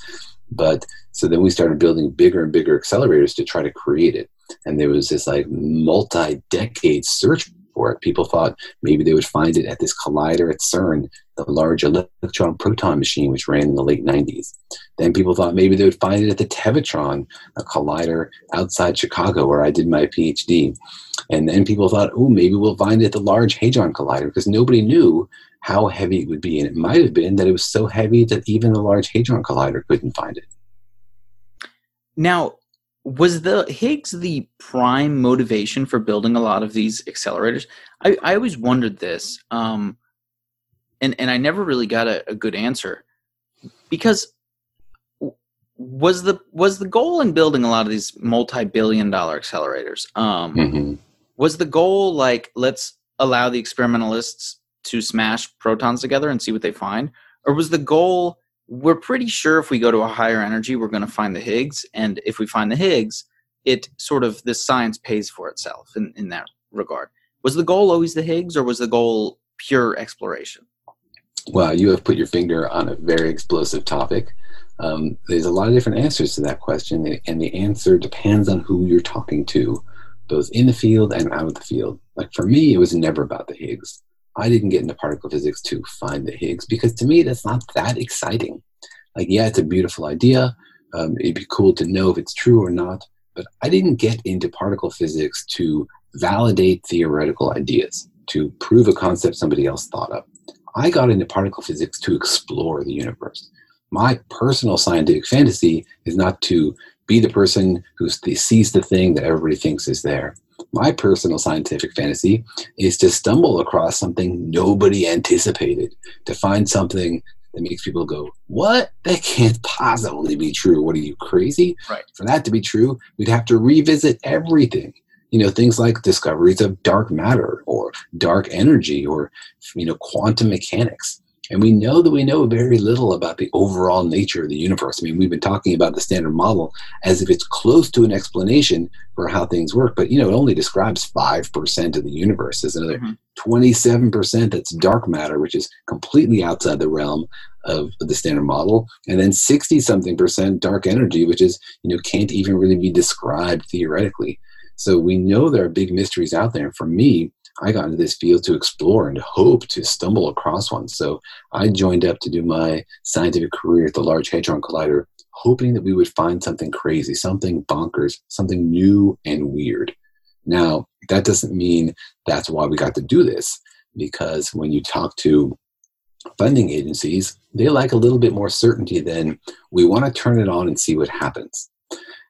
But so then we started building bigger and bigger accelerators to try to create it. And there was this like multi-decade search for it. People thought maybe they would find it at this collider at CERN, the Large Electron Proton Machine, which ran in the late 90s. Then people thought maybe they would find it at the Tevatron, a collider outside Chicago where I did my PhD. And then people thought, oh, maybe we'll find it at the Large Hadron Collider, because nobody knew how heavy it would be. And it might have been that it was so heavy that even the Large Hadron Collider couldn't find it. Now, was the Higgs the prime motivation for building a lot of these accelerators? I always wondered this, and I never really got a good answer, because was the goal in building a lot of these multi-billion-dollar accelerators? Was the goal like, let's allow the experimentalists to smash protons together and see what they find, or was the goal, we're pretty sure if we go to a higher energy, we're going to find the Higgs. And if we find the Higgs, it sort of, the science pays for itself in that regard. Was the goal always the Higgs, or was the goal pure exploration? Well, you have put your finger on a very explosive topic. There's a lot of different answers to that question, and the answer depends on who you're talking to, both in the field and out of the field. Like for me, it was never about the Higgs. I didn't get into particle physics to find the Higgs, because to me, that's not that exciting. Like, yeah, it's a beautiful idea. It'd be cool to know if it's true or not, but I didn't get into particle physics to validate theoretical ideas, to prove a concept somebody else thought up. I got into particle physics to explore the universe. My personal scientific fantasy is not to be the person who sees the thing that everybody thinks is there. My personal scientific fantasy is to stumble across something nobody anticipated, to find something that makes people go, what? That can't possibly be true. What, are you crazy? Right. For that to be true, we'd have to revisit everything. You know, things like discoveries of dark matter or dark energy or, you know, quantum mechanics. And we know that we know very little about the overall nature of the universe. I mean, we've been talking about the Standard Model as if it's close to an explanation for how things work. But, you know, it only describes 5% of the universe. There's another 27% that's dark matter, which is completely outside the realm of the Standard Model. And then 60-something% dark energy, which is, you know, can't even really be described theoretically. So we know there are big mysteries out there. And for me, I got into this field to explore and hope to stumble across one. So I joined up to do my scientific career at the Large Hadron Collider, hoping that we would find something crazy, something bonkers, something new and weird. Now, that doesn't mean that's why we got to do this, because when you talk to funding agencies, they like a little bit more certainty than we want to turn it on and see what happens.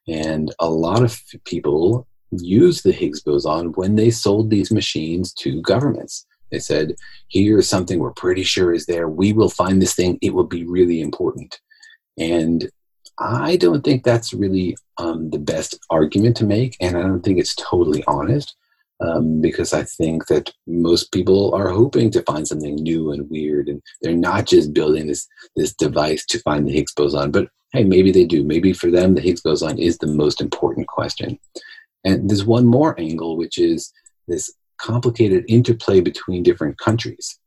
And a lot of people use the Higgs boson when they sold these machines to governments. They said, here's something we're pretty sure is there. We will find this thing. It will be really important. And I don't think that's really the best argument to make. And I don't think it's totally honest, because I think that most people are hoping to find something new and weird. And they're not just building this device to find the Higgs boson. But hey, maybe they do. Maybe for them, the Higgs boson is the most important question. And there's one more angle, which is this complicated interplay between different countries.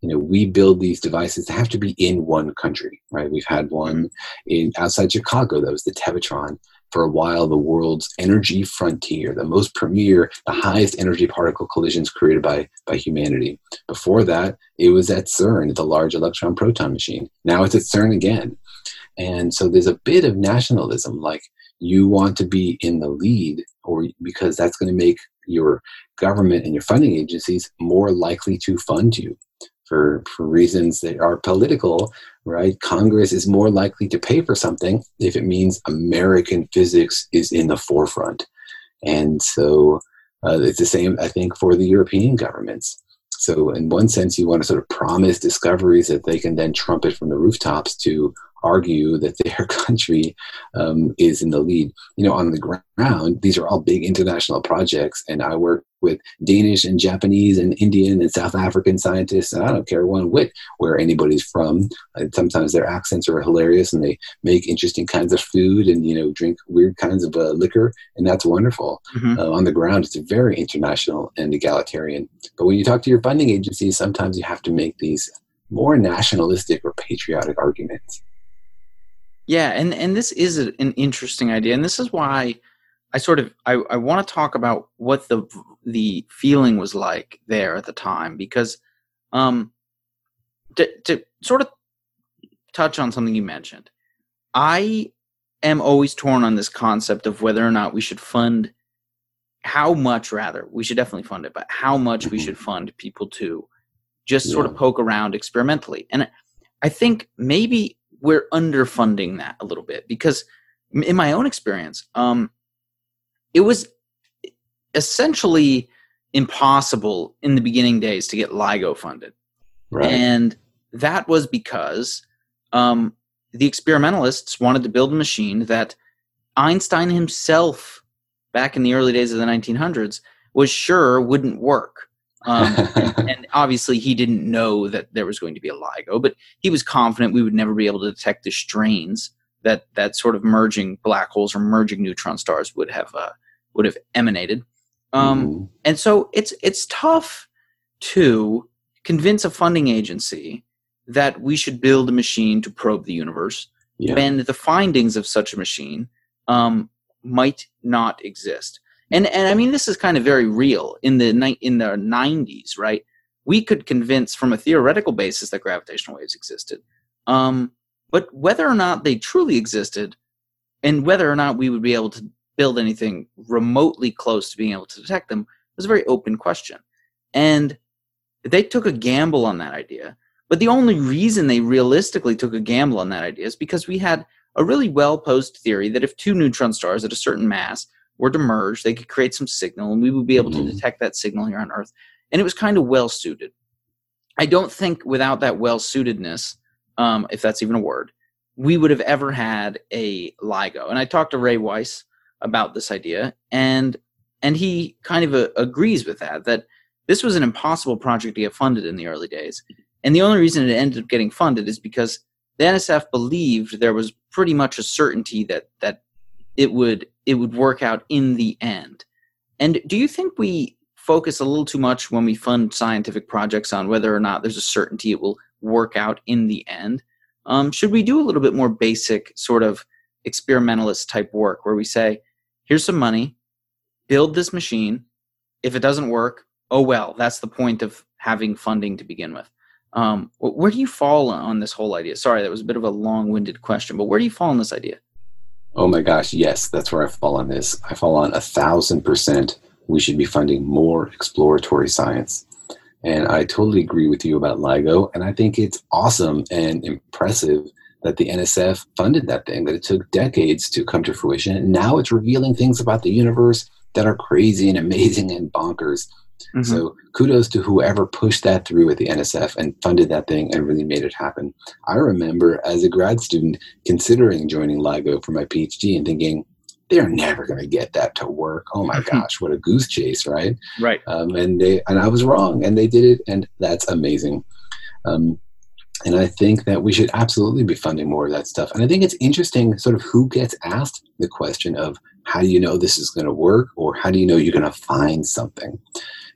You know, we build these devices that have to be in one country, right? We've had one outside Chicago, that was the Tevatron. For a while, the world's energy frontier, the most premier, the highest energy particle collisions created by humanity. Before that, it was at CERN, the Large Electron Proton Machine. Now it's at CERN again. And so there's a bit of nationalism, like you want to be in the lead, or because that's going to make your government and your funding agencies more likely to fund you for reasons that are political, right? Congress is more likely to pay for something if it means American physics is in the forefront. And so it's the same, I think, for the European governments. So in one sense, you want to sort of promise discoveries that they can then trumpet from the rooftops to argue that their country is in the lead. You know, on the ground, these are all big international projects, and I work with Danish and Japanese and Indian and South African scientists, and I don't care one whit where anybody's from. Sometimes their accents are hilarious and they make interesting kinds of food and, you know, drink weird kinds of liquor, and that's wonderful. Mm-hmm. On the ground, it's very international and egalitarian. But when you talk to your funding agencies, sometimes you have to make these more nationalistic or patriotic arguments. Yeah, and this is an interesting idea, and this is why I want to talk about what the feeling was like there at the time, because to sort of touch on something you mentioned, I am always torn on this concept of whether or not we should fund, how much rather, we should definitely fund it, but how much we should fund people to just sort of poke around experimentally. And I think maybe we're underfunding that a little bit, because in my own experience, it was essentially impossible in the beginning days to get LIGO funded. Right. And that was because the experimentalists wanted to build a machine that Einstein himself, back in the early days of the 1900s, was sure wouldn't work. And obviously he didn't know that there was going to be a LIGO, but he was confident we would never be able to detect the strains that sort of merging black holes or merging neutron stars would have emanated. And so it's tough to convince a funding agency that we should build a machine to probe the universe when the findings of such a machine might not exist. And I mean, this is kind of very real in the 90s, right? We could convince from a theoretical basis that gravitational waves existed. But whether or not they truly existed, and whether or not we would be able to build anything remotely close to being able to detect them, was a very open question. And they took a gamble on that idea. But the only reason they realistically took a gamble on that idea is because we had a really well-posed theory that if two neutron stars at a certain mass were to merge, they could create some signal, and we would be able to detect that signal here on Earth. And it was kind of well-suited. I don't think without that well-suitedness, if that's even a word, we would have ever had a LIGO. And I talked to Ray Weiss about this idea, and he kind of agrees with that this was an impossible project to get funded in the early days. And the only reason it ended up getting funded is because the NSF believed there was pretty much a certainty that it would work out in the end. And do you think we focus a little too much when we fund scientific projects on whether or not there's a certainty it will work out in the end? Should we do a little bit more basic sort of experimentalist type work where we say, here's some money, build this machine. If it doesn't work, oh well, that's the point of having funding to begin with. Where do you fall on this whole idea? Sorry, that was a bit of a long-winded question, but where do you fall on this idea? Oh my gosh, yes, that's where I fall on this. I fall on 1,000%. We should be funding more exploratory science. And I totally agree with you about LIGO, and I think it's awesome and impressive that the NSF funded that thing, that it took decades to come to fruition, and now it's revealing things about the universe that are crazy and amazing and bonkers. Mm-hmm. So kudos to whoever pushed that through at the NSF and funded that thing and really made it happen. I remember as a grad student considering joining LIGO for my PhD and thinking, they're never going to get that to work. Oh my gosh, what a goose chase, right? Right. And I was wrong, and they did it, and that's amazing. And I think that we should absolutely be funding more of that stuff. And I think it's interesting sort of who gets asked the question of how do you know this is going to work, or how do you know you're going to find something?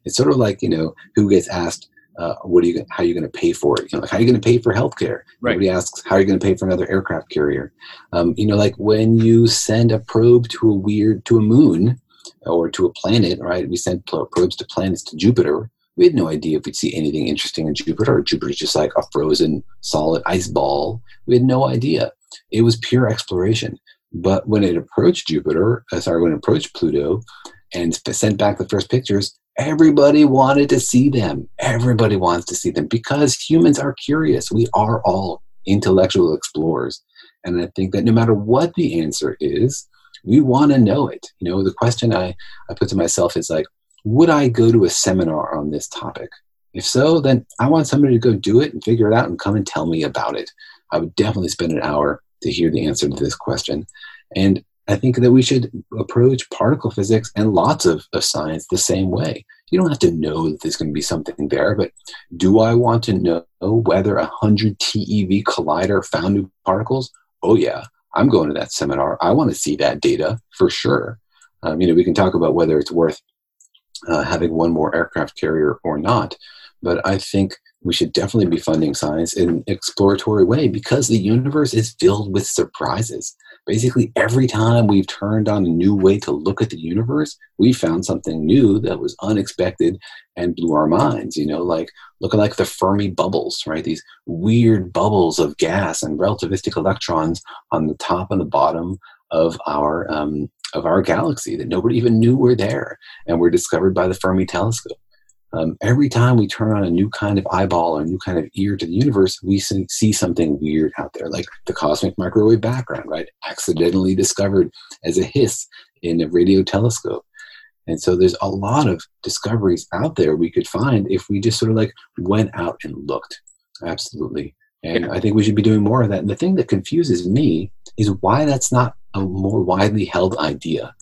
It's sort of like, you know, who gets asked, how are you going to pay for it? You know, like, how are you going to pay for healthcare? Right. Nobody asks, how are you going to pay for another aircraft carrier? You know, like when you send a probe to a moon or to a planet, right? We sent probes to planets, to Jupiter. We had no idea if we'd see anything interesting in Jupiter. Jupiter's just like a frozen solid ice ball. We had no idea. It was pure exploration. But when it approached Pluto and sent back the first pictures, everybody wanted to see them. Everybody wants to see them because humans are curious. We are all intellectual explorers. And I think that no matter what the answer is, we want to know it. You know, the question I put to myself is like, would I go to a seminar on this topic? If so, then I want somebody to go do it and figure it out and come and tell me about it. I would definitely spend an hour to hear the answer to this question. And I think that we should approach particle physics and lots of science the same way. You don't have to know that there's going to be something there, but do I want to know whether 100 TeV collider found new particles? Oh yeah, I'm going to that seminar. I want to see that data for sure. We can talk about whether it's worth having one more aircraft carrier or not, but I think we should definitely be funding science in an exploratory way because the universe is filled with surprises. Basically, every time we've turned on a new way to look at the universe, we found something new that was unexpected and blew our minds, like the Fermi bubbles, right? These weird bubbles of gas and relativistic electrons on the top and the bottom of our galaxy that nobody even knew were there and were discovered by the Fermi telescope. Every time we turn on a new kind of eyeball or a new kind of ear to the universe, we see something weird out there, like the cosmic microwave background, right? Accidentally discovered as a hiss in a radio telescope. And so there's a lot of discoveries out there we could find if we just went out and looked. Absolutely. And I think we should be doing more of that. And the thing that confuses me is why that's not a more widely held idea.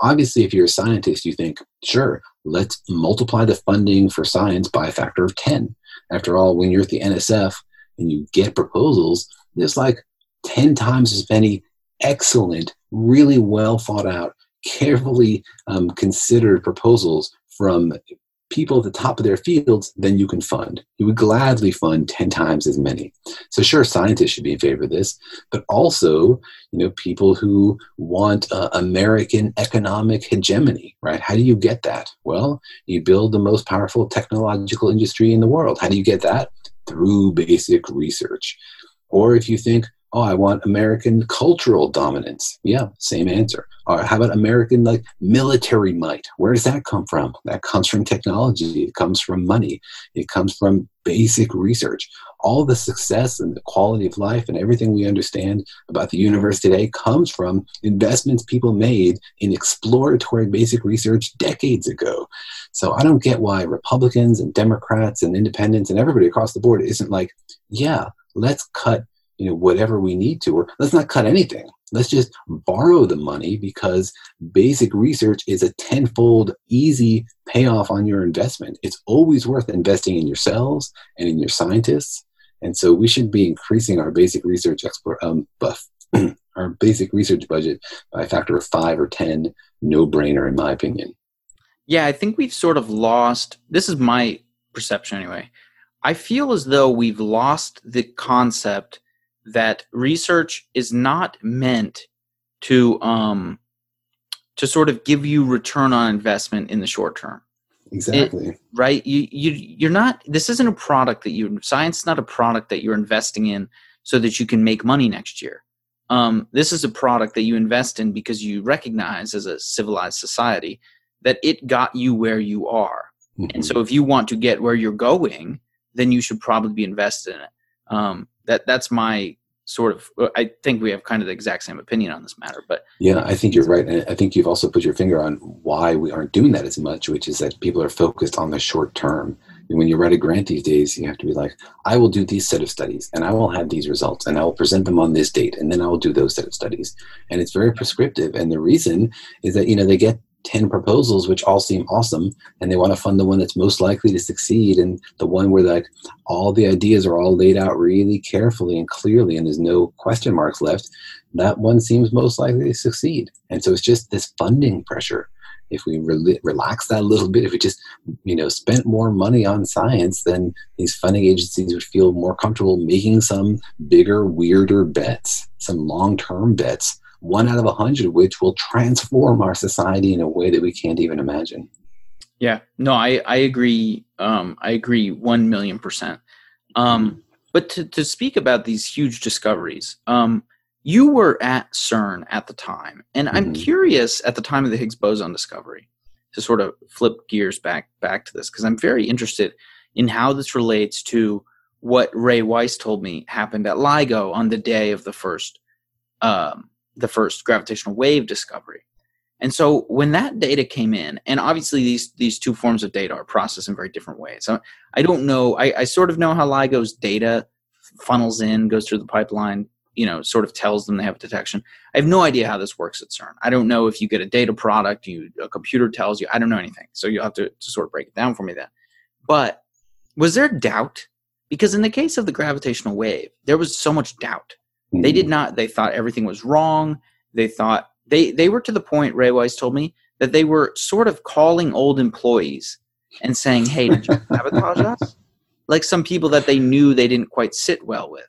Obviously, if you're a scientist, you think, sure, let's multiply the funding for science by a factor of 10. After all, when you're at the NSF and you get proposals, there's 10 times as many excellent, really well thought out, carefully considered proposals from people at the top of their fields than you can fund. You would gladly fund 10 times as many. So sure, scientists should be in favor of this, but also, people who want American economic hegemony, right? How do you get that? Well, you build the most powerful technological industry in the world. How do you get that? Through basic research. Or if you think, I want American cultural dominance. Yeah, same answer. Or how about American military might? Where does that come from? That comes from technology. It comes from money. It comes from basic research. All the success and the quality of life and everything we understand about the universe today comes from investments people made in exploratory basic research decades ago. So I don't get why Republicans and Democrats and independents and everybody across the board isn't let's cut whatever we need to, or let's not cut anything. Let's just borrow the money because basic research is a tenfold easy payoff on your investment. It's always worth investing in yourselves and in your scientists. And so we should be increasing our basic research our basic research budget by a factor of 5 or 10, no brainer in my opinion. Yeah, I think we've sort of lost, this is my perception anyway. I feel as though we've lost the concept that research is not meant to sort of give you return on investment in the short term. Exactly. Right? You're not, this isn't a product that science is not a product that you're investing in so that you can make money next year. This is a product that you invest in because you recognize as a civilized society that it got you where you are. Mm-hmm. And so if you want to get where you're going, then you should probably be invested in it. That's my sort of, I think we have kind of the exact same opinion on this matter, but yeah, I think you're right. And I think you've also put your finger on why we aren't doing that as much, which is that people are focused on the short term. And when you write a grant these days, you have to be I will do these set of studies and I will have these results and I will present them on this date. And then I will do those set of studies. And it's very prescriptive. And the reason is that, they get 10 proposals, which all seem awesome, and they want to fund the one that's most likely to succeed and the one where all the ideas are all laid out really carefully and clearly and there's no question marks left. That one seems most likely to succeed. And so it's just this funding pressure. If we relax that a little bit, if we just, spent more money on science, then these funding agencies would feel more comfortable making some bigger, weirder bets, some long-term bets, 1 out of 100, which will transform our society in a way that we can't even imagine. Yeah, no, I agree. I agree 1,000,000%. But to speak about these huge discoveries, you were at CERN at the time, and I'm curious at the time of the Higgs boson discovery to sort of flip gears back to this, because I'm very interested in how this relates to what Ray Weiss told me happened at LIGO on the day of the first gravitational wave discovery. And so when that data came in, and obviously these two forms of data are processed in very different ways. So I don't know. I sort of know how LIGO's data funnels in, goes through the pipeline, you know, sort of tells them they have a detection. I have no idea how this works at CERN. I don't know if you get a data product, a computer tells you, I don't know anything. So you'll have to sort of break it down for me then. But was there doubt? Because in the case of the gravitational wave, there was so much doubt. Mm-hmm. They thought everything was wrong. They thought, they were to the point, Ray Weiss told me, that they were sort of calling old employees and saying, hey, did you sabotage us? Like some people that they knew they didn't quite sit well with.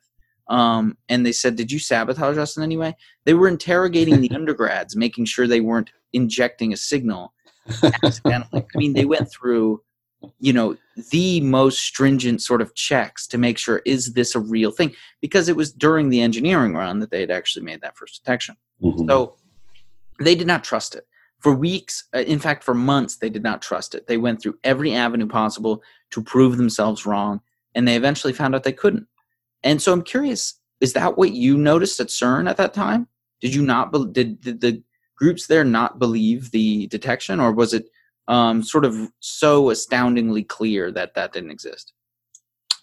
And they said, did you sabotage us in any way? They were interrogating the undergrads, making sure they weren't injecting a signal accidentally. I mean, they went through, you know, the most stringent sort of checks to make sure, is this a real thing? Because it was during the engineering run that they had actually made that first detection. Mm-hmm. So they did not trust it. For weeks, in fact, for months, they did not trust it. They went through every avenue possible to prove themselves wrong, and they eventually found out they couldn't. And so I'm curious, is that what you noticed at CERN at that time? Did you not did the groups there not believe the detection, or was it sort of so astoundingly clear that that didn't exist?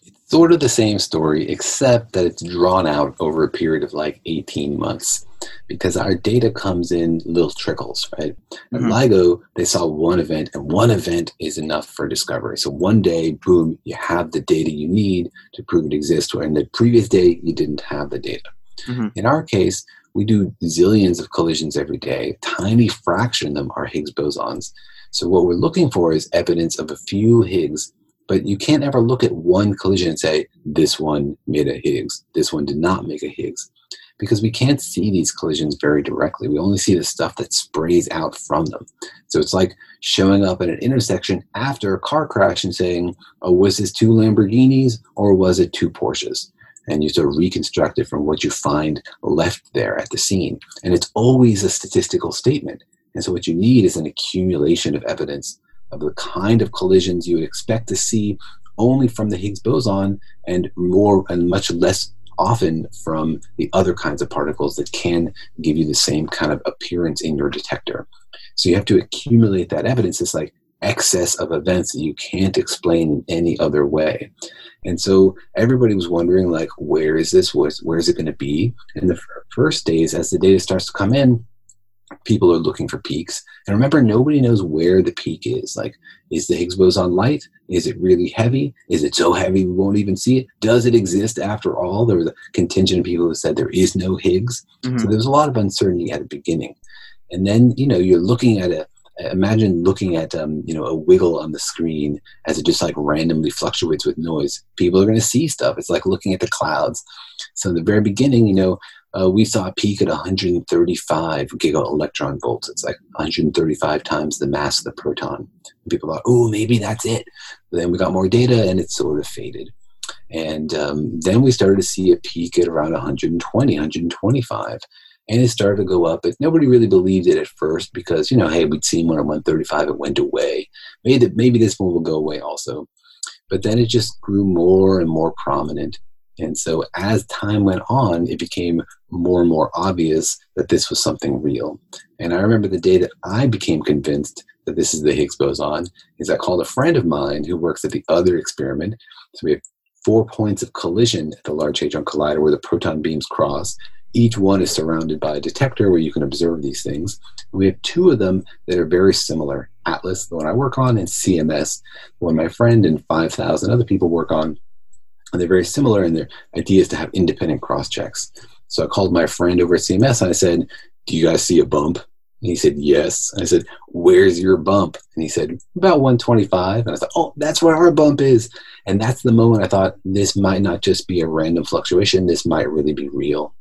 It's sort of the same story, except that it's drawn out over a period of like 18 months because our data comes in little trickles, right? Mm-hmm. At LIGO, they saw one event, and one event is enough for discovery. So one day, boom, you have the data you need to prove it exists, where in the previous day, you didn't have the data. Mm-hmm. In our case, we do zillions of collisions every day. Tiny fraction of them are Higgs bosons. So what we're looking for is evidence of a few Higgs. But you can't ever look at one collision and say, this one made a Higgs, this one did not make a Higgs. Because we can't see these collisions very directly. We only see the stuff that sprays out from them. So it's like showing up at an intersection after a car crash and saying, oh, was this two Lamborghinis or was it two Porsches? And you sort of reconstruct it from what you find left there at the scene. And it's always a statistical statement. And so what you need is an accumulation of evidence of the kind of collisions you would expect to see only from the Higgs boson and more and much less often from the other kinds of particles that can give you the same kind of appearance in your detector. So you have to accumulate that evidence. It's like excess of events that you can't explain in any other way. And so everybody was wondering, like, where is this? Where is it going to be? And the first days, as the data starts to come in, people are looking for peaks. And remember, nobody knows where the peak is. Like, is the Higgs boson light? Is it really heavy? Is it so heavy we won't even see it? Does it exist after all? There was a contingent of people who said there is no Higgs. Mm-hmm. So there's a lot of uncertainty at the beginning. And then, you know, you're looking at imagine looking at, you know, a wiggle on the screen as it just like randomly fluctuates with noise. People are going to see stuff. It's like looking at the clouds. So in the very beginning, you know, we saw a peak at 135 giga-electron volts. It's like 135 times the mass of the proton. And people thought, oh, maybe that's it. But then we got more data, and it sort of faded. And then we started to see a peak at around 120, 125. And it started to go up, but nobody really believed it at first because, you know, hey, we'd seen one at 135. It went away. Maybe this one will go away also. But then it just grew more and more prominent. And so as time went on, it became more and more obvious that this was something real. And I remember the day that I became convinced that this is the Higgs boson is I called a friend of mine who works at the other experiment. So we have 4 points of collision at the Large Hadron Collider where the proton beams cross. Each one is surrounded by a detector where you can observe these things. We have two of them that are very similar, Atlas, the one I work on, and CMS, the one my friend and 5,000 other people work on. And they're very similar, and their idea is to have independent cross-checks. So I called my friend over at CMS, and I said, do you guys see a bump? And he said, yes. And I said, where's your bump? And he said, about 125. And I thought, oh, that's where our bump is. And that's the moment I thought, this might not just be a random fluctuation. This might really be real.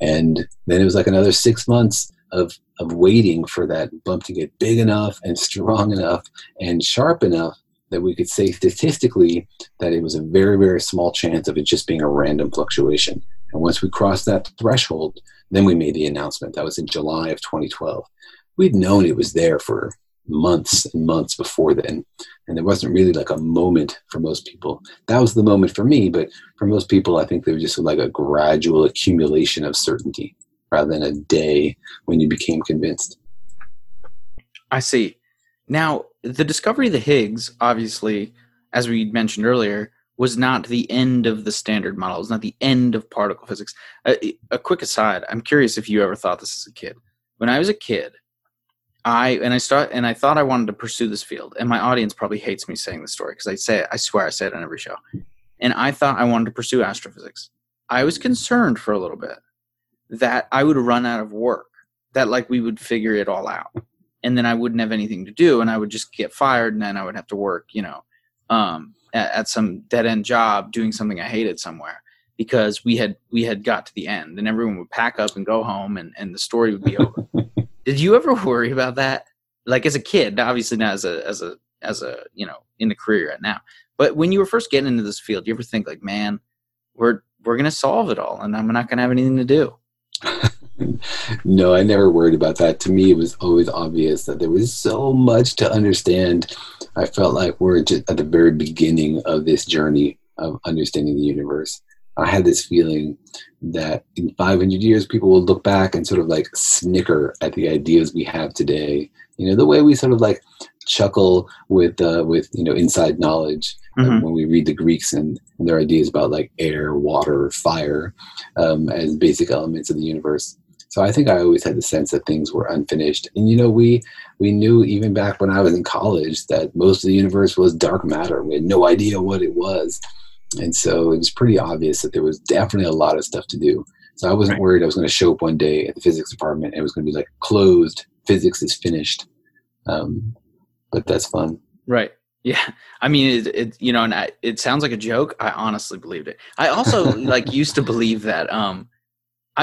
And then it was like another 6 months of waiting for that bump to get big enough and strong enough and sharp enough that we could say statistically that it was a very, very small chance of it just being a random fluctuation. And once we crossed that threshold, then we made the announcement. That was in July of 2012. We'd known it was there for months and months before then. And there wasn't really like a moment for most people. That was the moment for me, but for most people, I think there was just like a gradual accumulation of certainty rather than a day when you became convinced. I see. Now, the discovery of the Higgs, obviously, as we mentioned earlier, was not the end of the Standard Model. It was not the end of particle physics. A quick aside, I'm curious if you ever thought this as a kid. When I was a kid, I thought I wanted to pursue this field, and my audience probably hates me saying this story because I swear I say it on every show. And I thought I wanted to pursue astrophysics. I was concerned for a little bit that I would run out of work, that like we would figure it all out, and then I wouldn't have anything to do, and I would just get fired, and then I would have to work, at some dead-end job doing something I hated somewhere because we had got to the end, and everyone would pack up and go home, and the story would be over. Did you ever worry about that? Like as a kid, obviously not as a in the career right now. But when you were first getting into this field, you ever think like, man, we're gonna solve it all, and I'm not gonna have anything to do? No, I never worried about that. To me, it was always obvious that there was so much to understand. I felt like we're just at the very beginning of this journey of understanding the universe. I had this feeling that in 500 years, people will look back and sort of like snicker at the ideas we have today. The way we sort of like chuckle with inside knowledge when we read the Greeks and their ideas about like air, water, fire as basic elements of the universe. So I think I always had the sense that things were unfinished. And, we knew even back when I was in college that most of the universe was dark matter. We had no idea what it was. And so it was pretty obvious that there was definitely a lot of stuff to do. So I wasn't worried I was going to show up one day at the physics department and it was going to be like closed, physics is finished. But that's fun. Right. Yeah. I mean, it sounds like a joke. I honestly believed it. I also used to believe that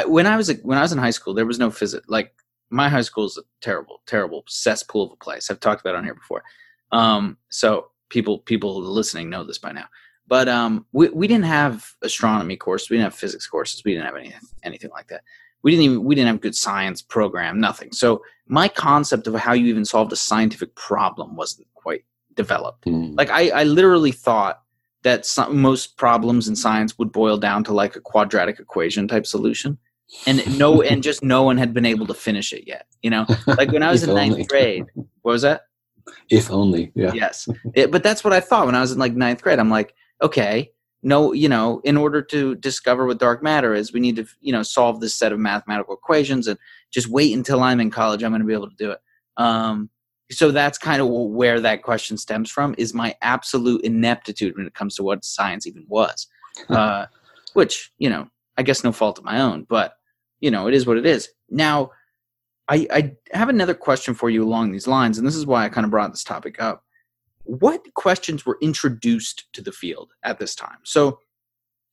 when I was in high school, there was no physics. Like my high school is a terrible, terrible cesspool of a place. I've talked about it on here before. So people listening know this by now. But we didn't have astronomy courses. We didn't have physics courses. We didn't have anything like that. We didn't have a good science program, nothing. So my concept of how you even solved a scientific problem wasn't quite developed. Like I literally thought that most problems in science would boil down to like a quadratic equation type solution. And no one had been able to finish it yet. Like when I was in ninth grade, what was that? If only. Yeah. Yes. But that's what I thought when I was in like ninth grade. I'm like, okay, no, in order to discover what dark matter is, we need to, solve this set of mathematical equations and just wait until I'm in college. I'm going to be able to do it. So that's kind of where that question stems from is my absolute ineptitude when it comes to what science even was, which, I guess no fault of my own, but it is what it is. Now I have another question for you along these lines. And this is why I kind of brought this topic up. What questions were introduced to the field at this time? So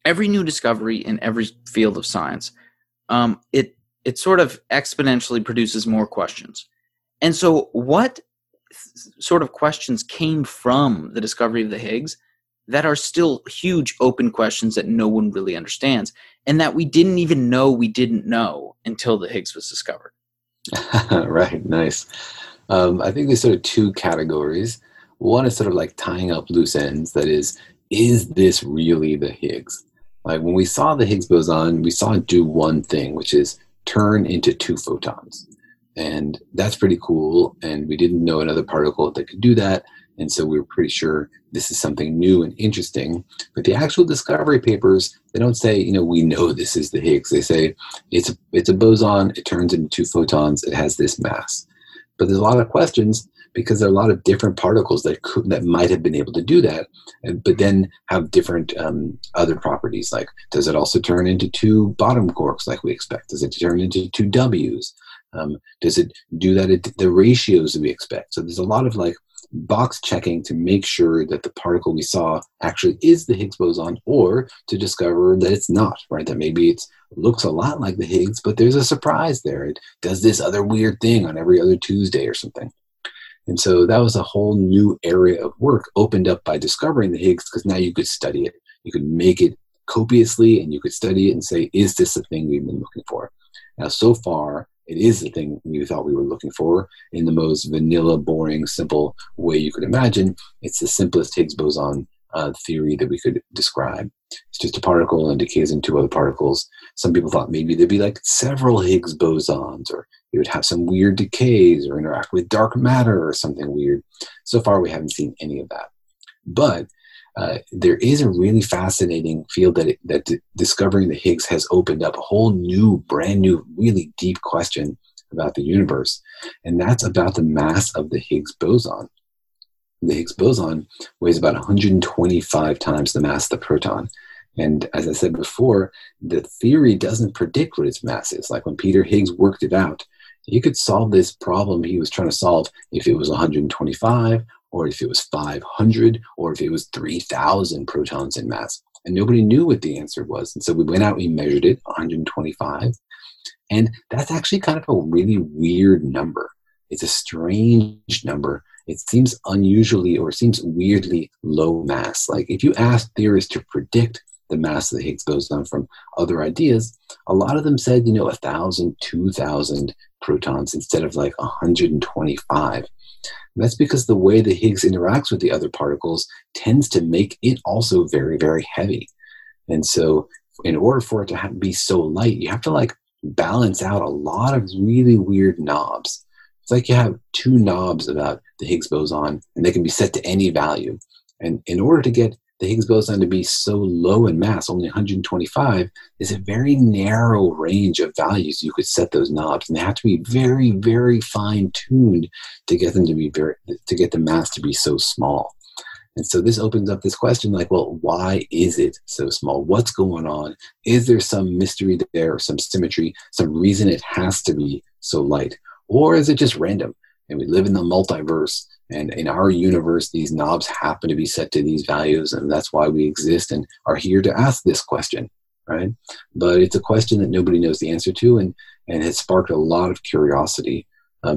every new discovery in every field of science, it sort of exponentially produces more questions. And so what sort of questions came from the discovery of the Higgs that are still huge open questions that no one really understands and that we didn't even know we didn't know until the Higgs was discovered? Right. Nice. I think there's sort of two categories. One is sort of like tying up loose ends. That is this really the Higgs? Like when we saw the Higgs boson, we saw it do one thing, which is turn into two photons. And that's pretty cool. And we didn't know another particle that could do that. And so we were pretty sure this is something new and interesting. But the actual discovery papers, they don't say, we know this is the Higgs. They say it's a boson. It turns into two photons. It has this mass. But there's a lot of questions because there are a lot of different particles that might have been able to do that, but then have different other properties. Like, does it also turn into two bottom quarks like we expect? Does it turn into two Ws? Does it do that at the ratios that we expect? So there's a lot of like box checking to make sure that the particle we saw actually is the Higgs boson, or to discover that it's not, right? That maybe it looks a lot like the Higgs, but there's a surprise there. It does this other weird thing on every other Tuesday or something. And so that was a whole new area of work opened up by discovering the Higgs, because now you could study it. You could make it copiously, and you could study it and say, is this the thing we've been looking for? Now, so far, it is the thing we thought we were looking for in the most vanilla, boring, simple way you could imagine. It's the simplest Higgs boson theory that we could describe. It's just a particle and decays into other particles. Some people thought maybe there'd be like several Higgs bosons, or it would have some weird decays or interact with dark matter or something weird. So far, we haven't seen any of that. But there is a really fascinating field that discovering the Higgs has opened up a whole new, brand new, really deep question about the universe, and that's about the mass of the Higgs boson. The Higgs boson weighs about 125 times the mass of the proton. And as I said before, the theory doesn't predict what its mass is. Like when Peter Higgs worked it out, he could solve this problem he was trying to solve if it was 125, or if it was 500, or if it was 3,000 protons in mass. And nobody knew what the answer was. And so we went out, we measured it, 125. And that's actually kind of a really weird number. It's a strange number. It seems unusually or seems weirdly low mass. Like if you ask theorists to predict the mass of the Higgs boson from other ideas, a lot of them said, 1,000, 2,000 protons instead of like 125. And that's because the way the Higgs interacts with the other particles tends to make it also very, very heavy. And so in order for it to be so light, you have to like balance out a lot of really weird knobs. It's like you have two knobs about the Higgs boson, and they can be set to any value. And in order to get the Higgs boson to be so low in mass, only 125, is a very narrow range of values you could set those knobs, and they have to be very, very fine-tuned to get them to be to get the mass to be so small. And so this opens up this question, like, well, why is it so small? What's going on? Is there some mystery there, or some symmetry, some reason it has to be so light? Or is it just random? And we live in the multiverse, and in our universe, these knobs happen to be set to these values, and that's why we exist and are here to ask this question, right? But it's a question that nobody knows the answer to, and has sparked a lot of curiosity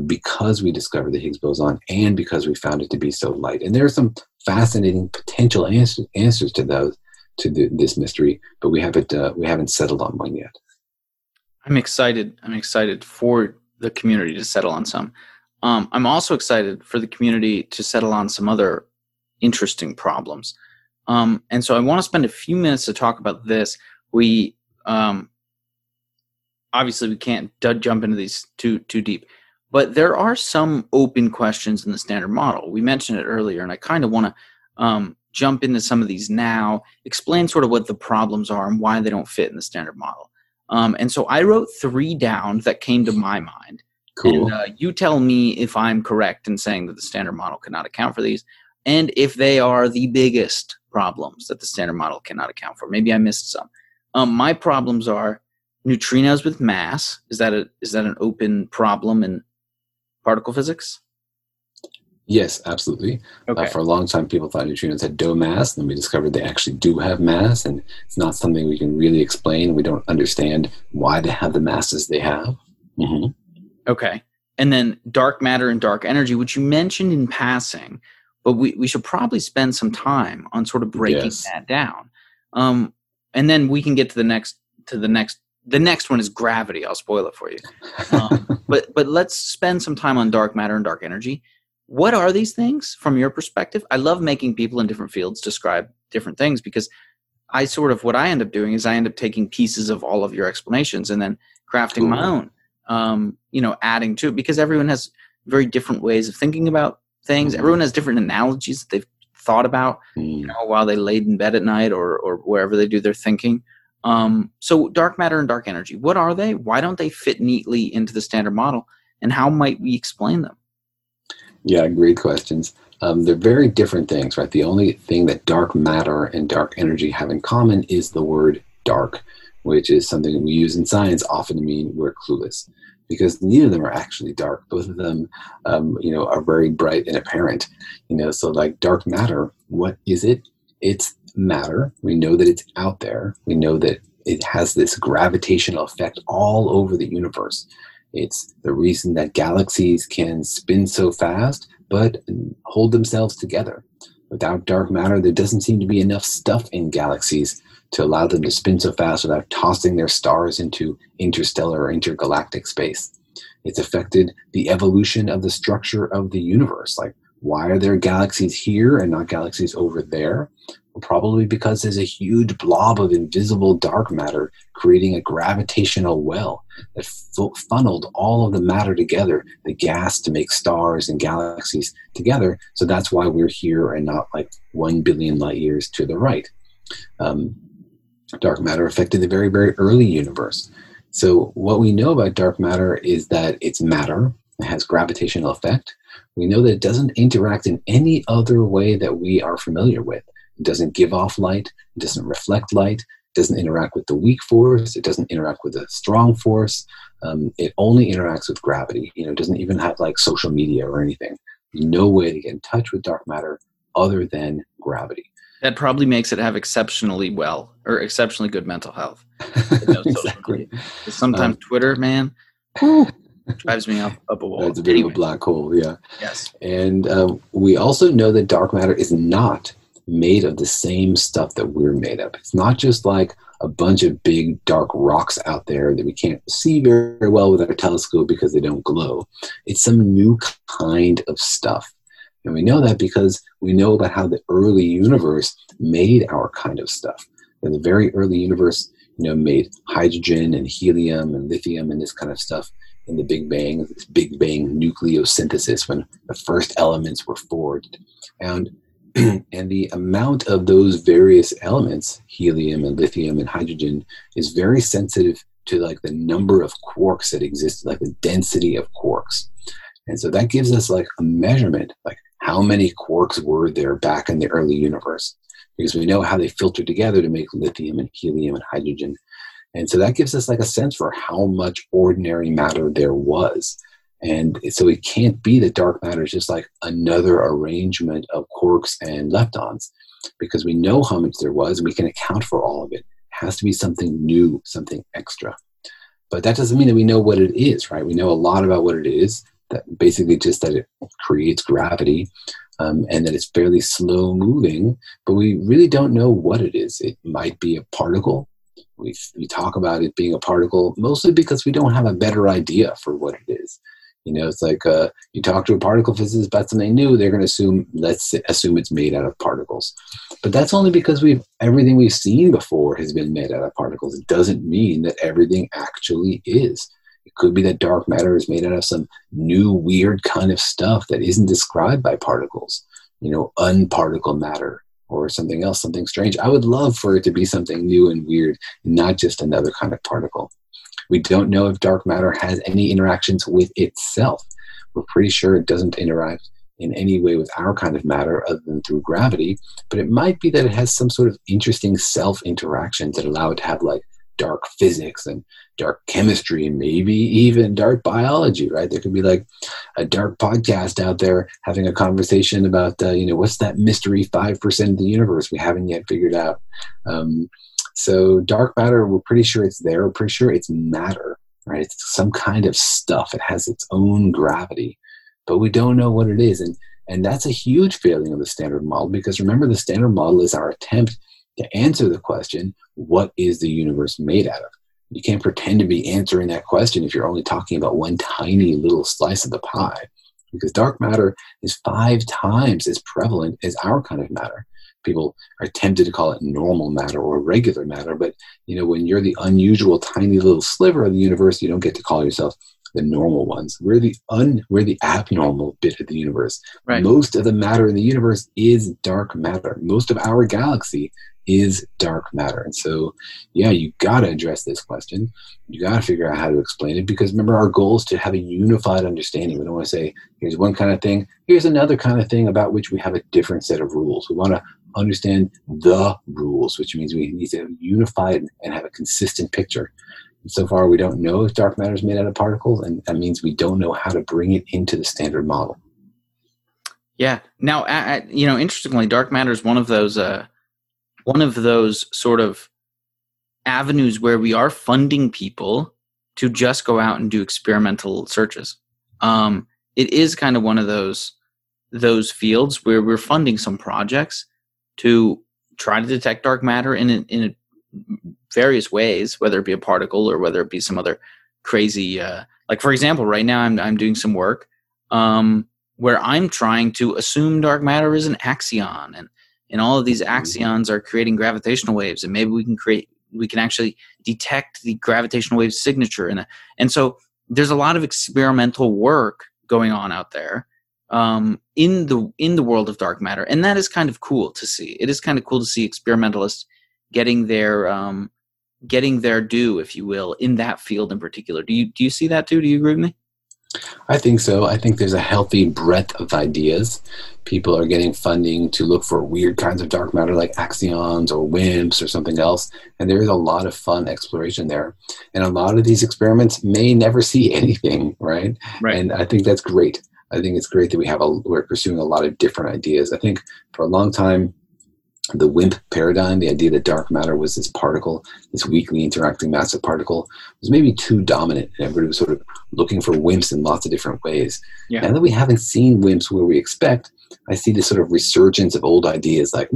because we discovered the Higgs boson and because we found it to be so light. And there are some fascinating potential answers to those, this mystery, but we haven't settled on one yet. I'm excited for the community to settle on some. I'm also excited for the community to settle on some other interesting problems. And so I want to spend a few minutes to talk about this. We obviously we can't jump into these too deep, but there are some open questions in the Standard Model. We mentioned it earlier, and I kind of want to jump into some of these now, explain sort of what the problems are and why they don't fit in the Standard Model. And so I wrote three down that came to my mind. Cool. And you tell me if I'm correct in saying that the Standard Model cannot account for these, and if they are the biggest problems that the Standard Model cannot account for. Maybe I missed some. My problems are neutrinos with mass. Is that an open problem in particle physics? Yes, absolutely. Okay. For a long time, people thought neutrinos had no mass, and then we discovered they actually do have mass, and it's not something we can really explain. We don't understand why they have the masses they have. Mm-hmm. Okay. And then dark matter and dark energy, which you mentioned in passing, but we should probably spend some time on sort of breaking that down. And then we can get to the next one is gravity. I'll spoil it for you. But let's spend some time on dark matter and dark energy. What are these things from your perspective? I love making people in different fields describe different things, because what I end up doing is I end up taking pieces of all of your explanations and then crafting my own. Adding to it, because everyone has very different ways of thinking about things. Mm-hmm. Everyone has different analogies that they've thought about, while they laid in bed at night or wherever they do their thinking. So dark matter and dark energy, what are they? Why don't they fit neatly into the Standard Model, and how might we explain them? Yeah, great questions. They're very different things, right? The only thing that dark matter and dark energy have in common is the word dark, which is something we use in science often to mean we're clueless, because neither of them are actually dark. Both of them, are very bright and apparent. So like dark matter, what is it? It's matter. We know that it's out there. We know that it has this gravitational effect all over the universe. It's the reason that galaxies can spin so fast, but hold themselves together. Without dark matter, there doesn't seem to be enough stuff in galaxies to allow them to spin so fast without tossing their stars into interstellar or intergalactic space. It's affected the evolution of the structure of the universe. Like Why are there galaxies here and not galaxies over there? Well, probably because there's a huge blob of invisible dark matter creating a gravitational well that funneled all of the matter together, the gas to make stars and galaxies together. So that's why we're here and not like 1 billion light years to the right. Dark matter affected the very, very early universe. So what we know about dark matter is that it's matter. It has gravitational effect. We know that it doesn't interact in any other way that we are familiar with. It doesn't give off light. It doesn't reflect light. It doesn't interact with the weak force. It doesn't interact with the strong force. It only interacts with gravity. You know, it doesn't even have like social media or anything. No way to get in touch with dark matter other than gravity. That probably makes it have exceptionally good mental health. No, exactly. Sometimes Twitter, man. Whew, drives me up a wall. It's a bit of a black hole, yeah. Yes. And we also know that dark matter is not made of the same stuff that we're made of. It's not just like a bunch of big dark rocks out there that we can't see very well with our telescope because they don't glow. It's some new kind of stuff. And we know that because we know about how the early universe made our kind of stuff. And the very early universe, you know, made hydrogen and helium and lithium and this kind of stuff. In the Big Bang, this Big Bang nucleosynthesis, when the first elements were forged. And the amount of those various elements, helium and lithium and hydrogen, is very sensitive to like the number of quarks that exist, like the density of quarks. And so that gives us like a measurement, like how many quarks were there back in the early universe, because we know how they filtered together to make lithium and helium and hydrogen. And so that gives us like a sense for how much ordinary matter there was. And so it can't be that dark matter is just like another arrangement of quarks and leptons, because we know how much there was and we can account for all of it. It has to be something new, something extra. But that doesn't mean that we know what it is, right? We know a lot about what it is, that basically just that it creates gravity. And that it's fairly slow moving, but we really don't know what it is. It might be a particle. We talk about it being a particle mostly because we don't have a better idea for what it is. You know, it's like you talk to a particle physicist about something new, they're going to assume, let's assume it's made out of particles. But that's only because everything we've seen before has been made out of particles. It doesn't mean that everything actually is. It could be that dark matter is made out of some new weird kind of stuff that isn't described by particles. You know, unparticle matter. Or something else, something strange. I would love for it to be something new and weird, not just another kind of particle. We don't know if dark matter has any interactions with itself. We're pretty sure it doesn't interact in any way with our kind of matter other than through gravity, but it might be that it has some sort of interesting self-interactions that allow it to have like dark physics and dark chemistry and maybe even dark biology, right? There could be like a dark podcast out there having a conversation about, what's that mystery 5% of the universe we haven't yet figured out. So dark matter, we're pretty sure it's there. We're pretty sure it's matter, right? It's some kind of stuff. It has its own gravity, but we don't know what it is. And that's a huge failing of the Standard Model, because remember, the Standard Model is our attempt to answer the question, what is the universe made out of? You can't pretend to be answering that question if you're only talking about one tiny little slice of the pie, because dark matter is 5 times as prevalent as our kind of matter. People are tempted to call it normal matter or regular matter, but when you're the unusual tiny little sliver of the universe, you don't get to call yourself the normal ones. We're the abnormal bit of the universe. Right. Most of the matter in the universe is dark matter. Most of our galaxy is dark matter. And so, yeah, you got to address this question. You got to figure out how to explain it, because remember, our goal is to have a unified understanding. We don't want to say, here's one kind of thing, here's another kind of thing about which we have a different set of rules. We want to understand the rules, which means we need to unify and have a consistent picture. And so far, we don't know if dark matter is made out of particles, and that means we don't know how to bring it into the Standard Model. Yeah. Now, interestingly, dark matter is one of those sort of avenues where we are funding people to just go out and do experimental searches. It is kind of one of those fields where we're funding some projects to try to detect dark matter in various ways, whether it be a particle or whether it be some other crazy, like for example, right now I'm doing some work where I'm trying to assume dark matter is an axion, and all of these axions are creating gravitational waves, and maybe we can actually detect the gravitational wave signature. And so there's a lot of experimental work going on out there in the world of dark matter. And that is kind of cool to see. It is kind of cool to see experimentalists getting their due, if you will, in that field in particular. Do you see that too? Do you agree with me? I think so. I think there's a healthy breadth of ideas. People are getting funding to look for weird kinds of dark matter like axions or WIMPs or something else. And there is a lot of fun exploration there. And a lot of these experiments may never see anything, right? Right. And I think that's great. I think it's great that we're pursuing a lot of different ideas. I think for a long time, the WIMP paradigm, the idea that dark matter was this particle, this weakly interacting massive particle, was maybe too dominant. And everybody was sort of looking for WIMPs in lots of different ways. Yeah. Now that we haven't seen WIMPs where we expect, I see this sort of resurgence of old ideas like,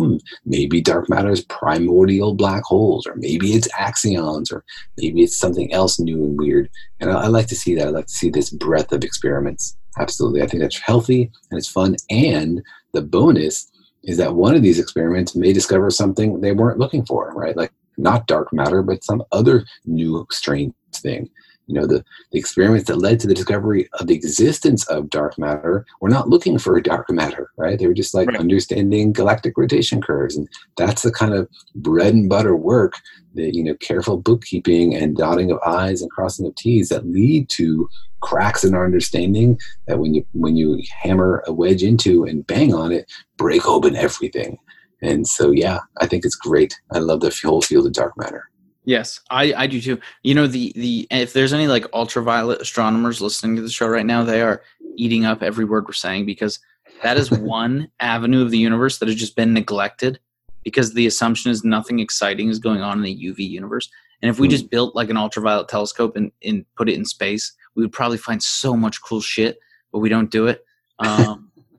maybe dark matter is primordial black holes, or maybe it's axions, or maybe it's something else new and weird. And I like to see that. I like to see this breadth of experiments. Absolutely. I think that's healthy and it's fun. And the bonus is that one of these experiments may discover something they weren't looking for, right? Like not dark matter, but some other new strange thing. You know, the experiments that led to the discovery of the existence of dark matter were not looking for dark matter, right? They were just like understanding galactic rotation curves. And that's the kind of bread and butter work that, you know, careful bookkeeping and dotting of I's and crossing of T's that lead to cracks in our understanding that when you hammer a wedge into and bang on it, break open everything. And so, yeah, I think it's great. I love the whole field of dark matter. Yes, I do too. You know, the if there's any like ultraviolet astronomers listening to the show right now, they are eating up every word we're saying, because that is one avenue of the universe that has just been neglected because the assumption is nothing exciting is going on in the UV universe. And if we just built like an ultraviolet telescope and put it in space, we would probably find so much cool shit, but we don't do it. I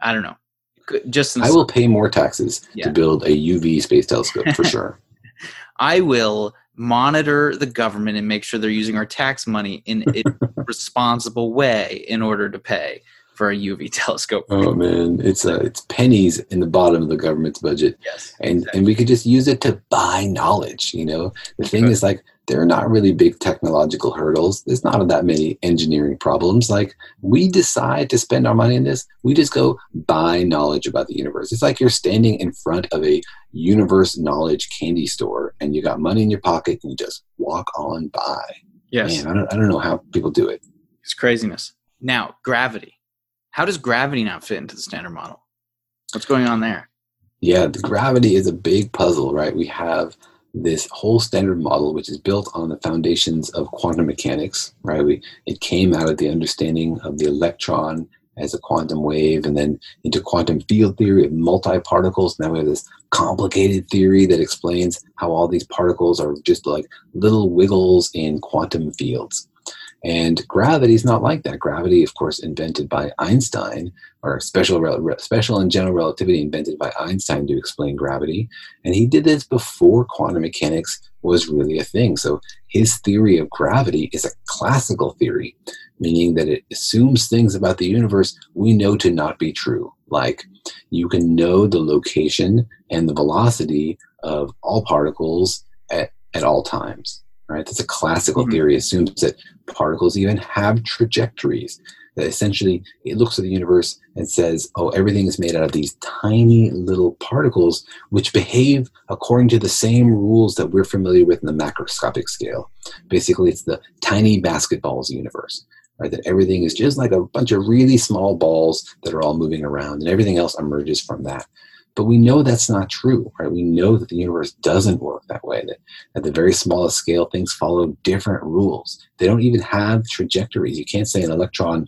don't know. I will pay more taxes to build a UV space telescope for sure. I will monitor the government and make sure they're using our tax money in a responsible way in order to pay for a UV telescope. Oh man, it's pennies in the bottom of the government's budget. Yes, and exactly. And we could just use it to buy knowledge. You know, the thing is like, there are not really big technological hurdles. There's not that many engineering problems. Like, we decide to spend our money on this. We just go buy knowledge about the universe. It's like you're standing in front of a universe knowledge candy store and you got money in your pocket and you just walk on by. Yes. Man, I don't know how people do it. It's craziness. Now, gravity. How does gravity not fit into the standard model? What's going on there? Yeah, the gravity is a big puzzle, right? We have this whole standard model, which is built on the foundations of quantum mechanics, right? It came out of the understanding of the electron as a quantum wave, and then into quantum field theory of multi-particles. Now we have this complicated theory that explains how all these particles are just like little wiggles in quantum fields. And gravity is not like that. Gravity, of course, invented by Einstein, or special and general relativity invented by Einstein to explain gravity. And he did this before quantum mechanics was really a thing. So his theory of gravity is a classical theory, meaning that it assumes things about the universe we know to not be true. Like, you can know the location and the velocity of all particles at all times. Right? That's a classical theory. It assumes that particles even have trajectories. That essentially, it looks at the universe and says, oh, everything is made out of these tiny little particles which behave according to the same rules that we're familiar with in the macroscopic scale. Basically, it's the tiny basketballs universe. Right? That everything is just like a bunch of really small balls that are all moving around, and everything else emerges from that. But we know that's not true, right? We know that the universe doesn't work that way, that at the very smallest scale, things follow different rules. They don't even have trajectories. You can't say an electron,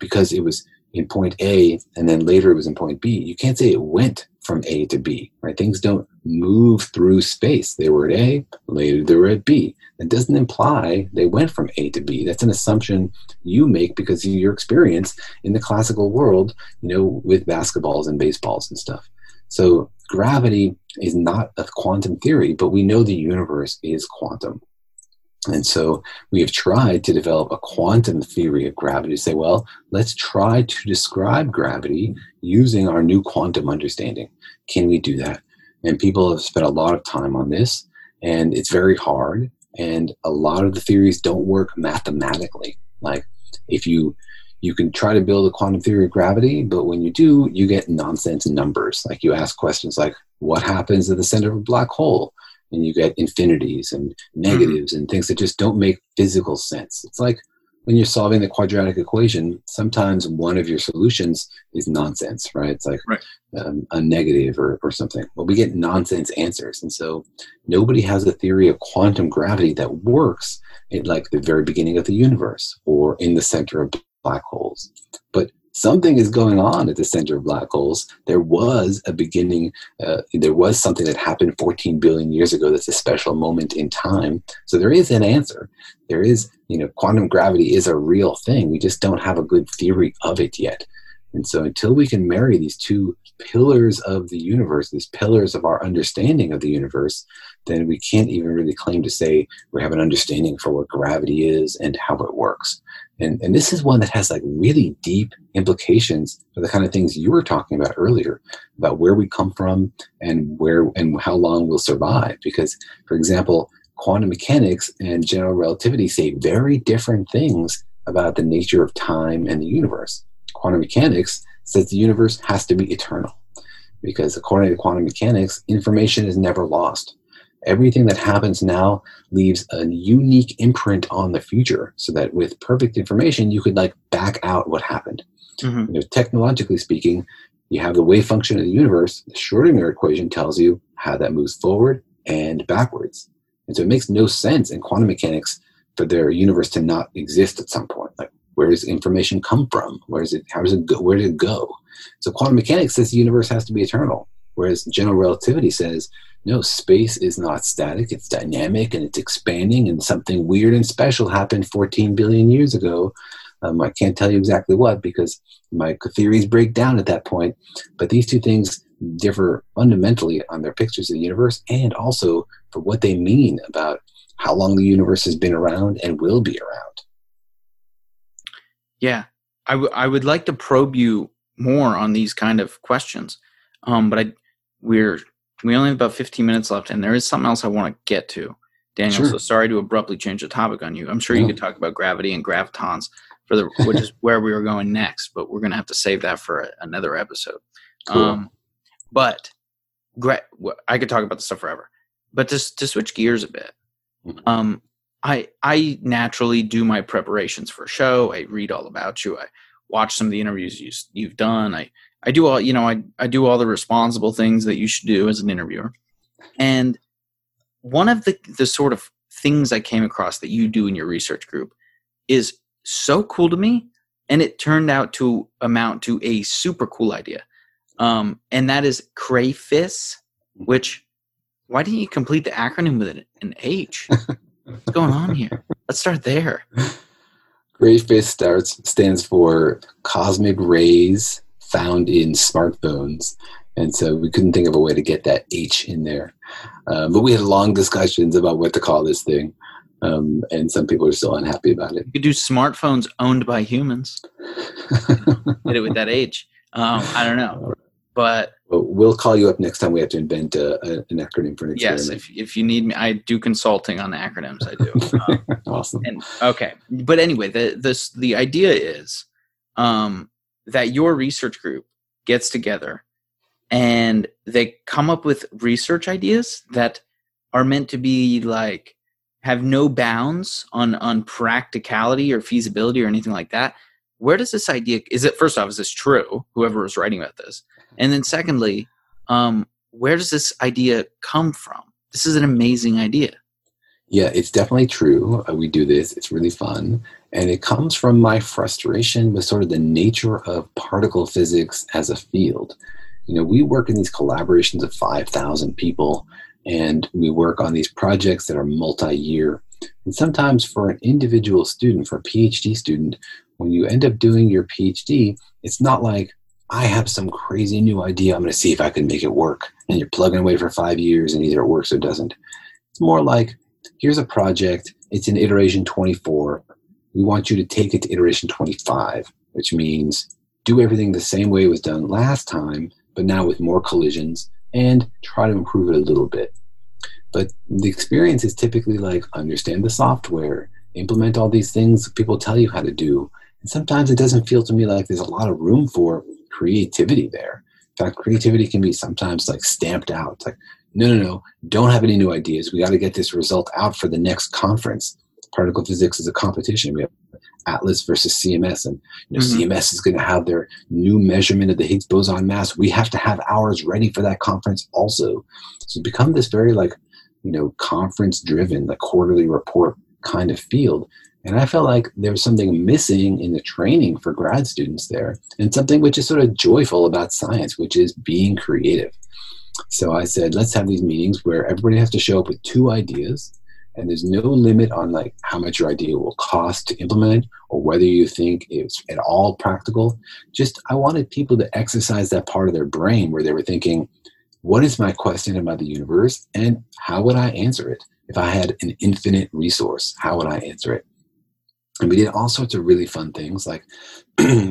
because it was in point A and then later it was in point B, you can't say it went from A to B, right? Things don't move through space. They were at A, later they were at B. That doesn't imply they went from A to B. That's an assumption you make because of your experience in the classical world, you know, with basketballs and baseballs and stuff. So gravity is not a quantum theory, but we know the universe is quantum. And so we have tried to develop a quantum theory of gravity to say, well, let's try to describe gravity using our new quantum understanding. Can we do that? And people have spent a lot of time on this, and it's very hard. And a lot of the theories don't work mathematically. Like if you can try to build a quantum theory of gravity, but when you do, you get nonsense numbers. Like you ask questions like, what happens at the center of a black hole? And you get infinities and negatives and things that just don't make physical sense. It's like when you're solving the quadratic equation, sometimes one of your solutions is nonsense, right? It's like a negative or something. Well, we get nonsense answers. And so nobody has a theory of quantum gravity that works at like the very beginning of the universe or in the center of black holes. But something is going on at the center of black holes. There was a beginning. There was something that happened 14 billion years ago that's a special moment in time. So there is an answer. There is, you know, quantum gravity is a real thing. We just don't have a good theory of it yet. And so until we can marry these two pillars of the universe, these pillars of our understanding of the universe, then we can't even really claim to say we have an understanding for what gravity is and how it works. And this is one that has like really deep implications for the kind of things you were talking about earlier, about where we come from and where and how long we'll survive. Because, for example, quantum mechanics and general relativity say very different things about the nature of time and the universe. Quantum mechanics says the universe has to be eternal, because according to quantum mechanics, information is never lost. Everything that happens now leaves a unique imprint on the future, so that with perfect information, you could like back out what happened. You know, technologically speaking, you have the wave function of the universe. The Schrodinger equation tells you how that moves forward and backwards. And so it makes no sense in quantum mechanics for their universe to not exist at some point. Like, where does information come from? Where is it? How does it go? Where did it go? So quantum mechanics says the universe has to be eternal, whereas general relativity says, no, space is not static. It's dynamic and it's expanding, and something weird and special happened 14 billion years ago. I can't tell you exactly what, because my theories break down at that point. But these two things differ fundamentally on their pictures of the universe, and also for what they mean about how long the universe has been around and will be around. Yeah, I would like to probe you more on these kind of questions, but we only have about 15 minutes left, and there is something else I want to get to, Daniel. Sure. So sorry to abruptly change the topic on you. I'm sure you could talk about gravity and gravitons, which is where we were going next, but we're going to have to save that for another episode. Cool. I could talk about this stuff forever. But to switch gears a bit, I naturally do my preparations for a show. I read all about you. I watch some of the interviews you've done. I do all, I do all the responsible things that you should do as an interviewer. And one of the sort of things I came across that you do in your research group is so cool to me. And it turned out to amount to a super cool idea. And that is CRAYFIS, which, why didn't you complete the acronym with an H? What's going on here? Let's start there. CRAYFIS stands for Cosmic Rays Found in Smartphones, and so we couldn't think of a way to get that H in there. But we had long discussions about what to call this thing, and some people are still unhappy about it. You could do smartphones owned by humans. Hit it with that H. I don't know, but... We'll call you up next time we have to invent an acronym for an experiment. Yes, if you need me, I do consulting on acronyms. I do. Awesome. But anyway, the idea is that your research group gets together and they come up with research ideas that are meant to be like have no bounds on practicality or feasibility or anything like that. Where does this idea? First off, is this true? Whoever was writing about this. And then secondly, where does this idea come from? This is an amazing idea. Yeah, it's definitely true. We do this. It's really fun. And it comes from my frustration with sort of the nature of particle physics as a field. You know, we work in these collaborations of 5,000 people, and we work on these projects that are multi-year. And sometimes for an individual student, for a PhD student, when you end up doing your PhD, it's not like, I have some crazy new idea. I'm going to see if I can make it work. And you're plugging away for 5 years and either it works or doesn't. It's more like, here's a project. it's in iteration 24. We want you to take it to iteration 25, which means do everything the same way it was done last time, but now with more collisions, and try to improve it a little bit. But the experience is typically like, understand the software, implement all these things people tell you how to do. And sometimes it doesn't feel to me like there's a lot of room for creativity there. In fact, creativity can be sometimes like stamped out. It's like, no, don't have any new ideas. We got to get this result out for the next conference. Particle physics is a competition. We have Atlas versus CMS, and CMS is going to have their new measurement of the Higgs boson mass. We have to have ours ready for that conference also. So it's become this very conference-driven, the quarterly report kind of field. And I felt like there was something missing in the training for grad students there, and something which is sort of joyful about science, which is being creative. So I said, let's have these meetings where everybody has to show up with two ideas, and there's no limit on how much your idea will cost to implement or whether you think it's at all practical. Just, I wanted people to exercise that part of their brain where they were thinking, what is my question about the universe and how would I answer it? If I had an infinite resource, how would I answer it? And we did all sorts of really fun things. Like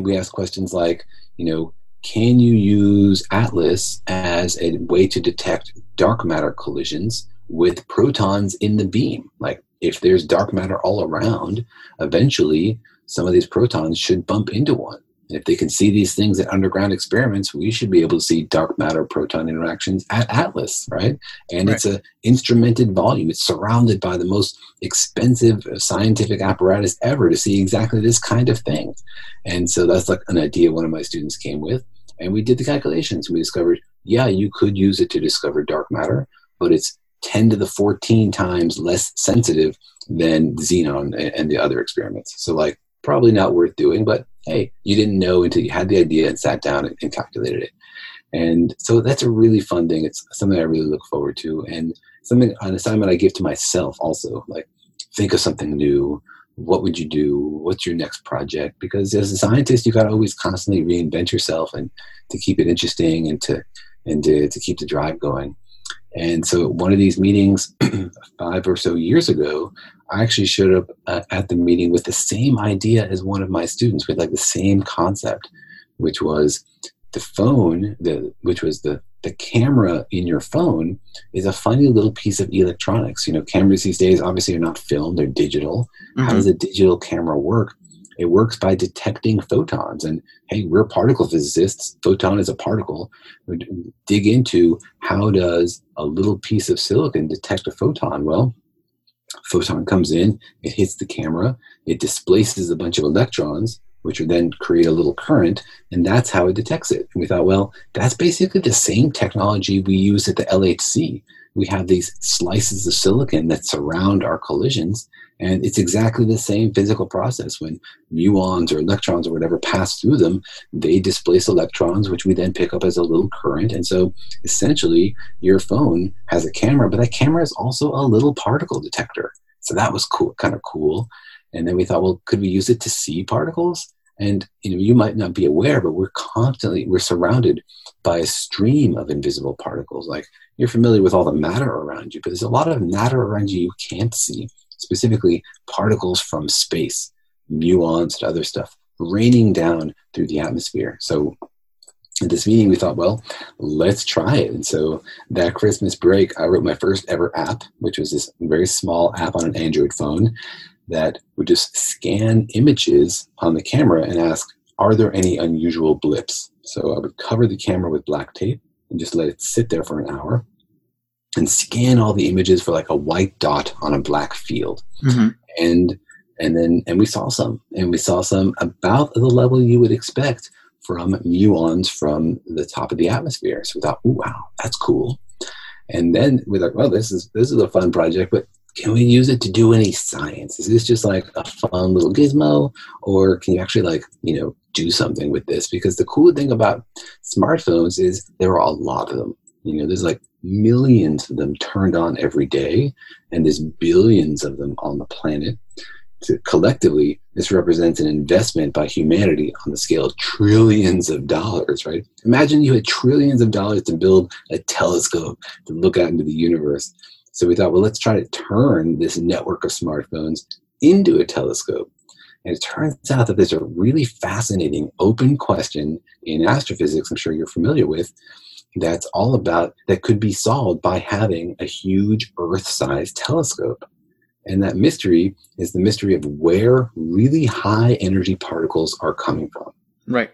we asked questions like, can you use Atlas as a way to detect dark matter collisions with protons in the beam? Like if there's dark matter all around, eventually some of these protons should bump into one. And if they can see these things at underground experiments, we should be able to see dark matter proton interactions at Atlas, right? And It's an instrumented volume. It's surrounded by the most expensive scientific apparatus ever to see exactly this kind of thing. And so that's an idea one of my students came with. And we did the calculations. We discovered, you could use it to discover dark matter, but it's 10 to the 14 times less sensitive than xenon and the other experiments. So probably not worth doing, but hey, you didn't know until you had the idea and sat down and calculated it. And so that's a really fun thing. It's something I really look forward to, and something, an assignment I give to myself also, think of something new. What would you do? What's your next project? Because as a scientist, you got to always constantly reinvent yourself and to keep it interesting and to keep the drive going. And so one of these meetings 5 or so years ago, I actually showed up at the meeting with the same idea as one of my students, with the same concept, which was the phone, which was the camera in your phone is a funny little piece of electronics. Cameras these days obviously are not filmed, they're digital. Mm-hmm. How does a digital camera work? It works by detecting photons. And hey, we're particle physicists. Photon is a particle. We dig into how does a little piece of silicon detect a photon? Well, photon comes in, it hits the camera, it displaces a bunch of electrons, which would then create a little current, and that's how it detects it. And we thought, well, that's basically the same technology we use at the LHC. We have these slices of silicon that surround our collisions, and it's exactly the same physical process. When muons or electrons or whatever pass through them, they displace electrons, which we then pick up as a little current. And so essentially your phone has a camera, but that camera is also a little particle detector. So that was cool, kind of cool. And then we thought, well, could we use it to see particles? And you might not be aware, but we're surrounded by a stream of invisible particles. You're familiar with all the matter around you, but there's a lot of matter around you can't see, specifically particles from space, muons and other stuff, raining down through the atmosphere. So at this meeting, we thought, well, let's try it. And so that Christmas break, I wrote my first ever app, which was this very small app on an Android phone that would just scan images on the camera and ask, are there any unusual blips? So I would cover the camera with black tape and just let it sit there for an hour and scan all the images for a white dot on a black field. Mm-hmm. And then we saw some about the level you would expect from muons from the top of the atmosphere. So we thought, ooh, wow, that's cool. And then we're like, well, this is a fun project, but can we use it to do any science? Is this just a fun little gizmo, or can you actually do something with this? Because the cool thing about smartphones is there are a lot of them. There's millions of them turned on every day, and there's billions of them on the planet. So collectively, this represents an investment by humanity on the scale of trillions of dollars, right? Imagine you had trillions of dollars to build a telescope to look out into the universe. So we thought, well, let's try to turn this network of smartphones into a telescope. And it turns out that there's a really fascinating open question in astrophysics, I'm sure you're familiar with, that's all about, that could be solved by having a huge Earth-sized telescope. And that mystery is the mystery of where really high energy particles are coming from. Right.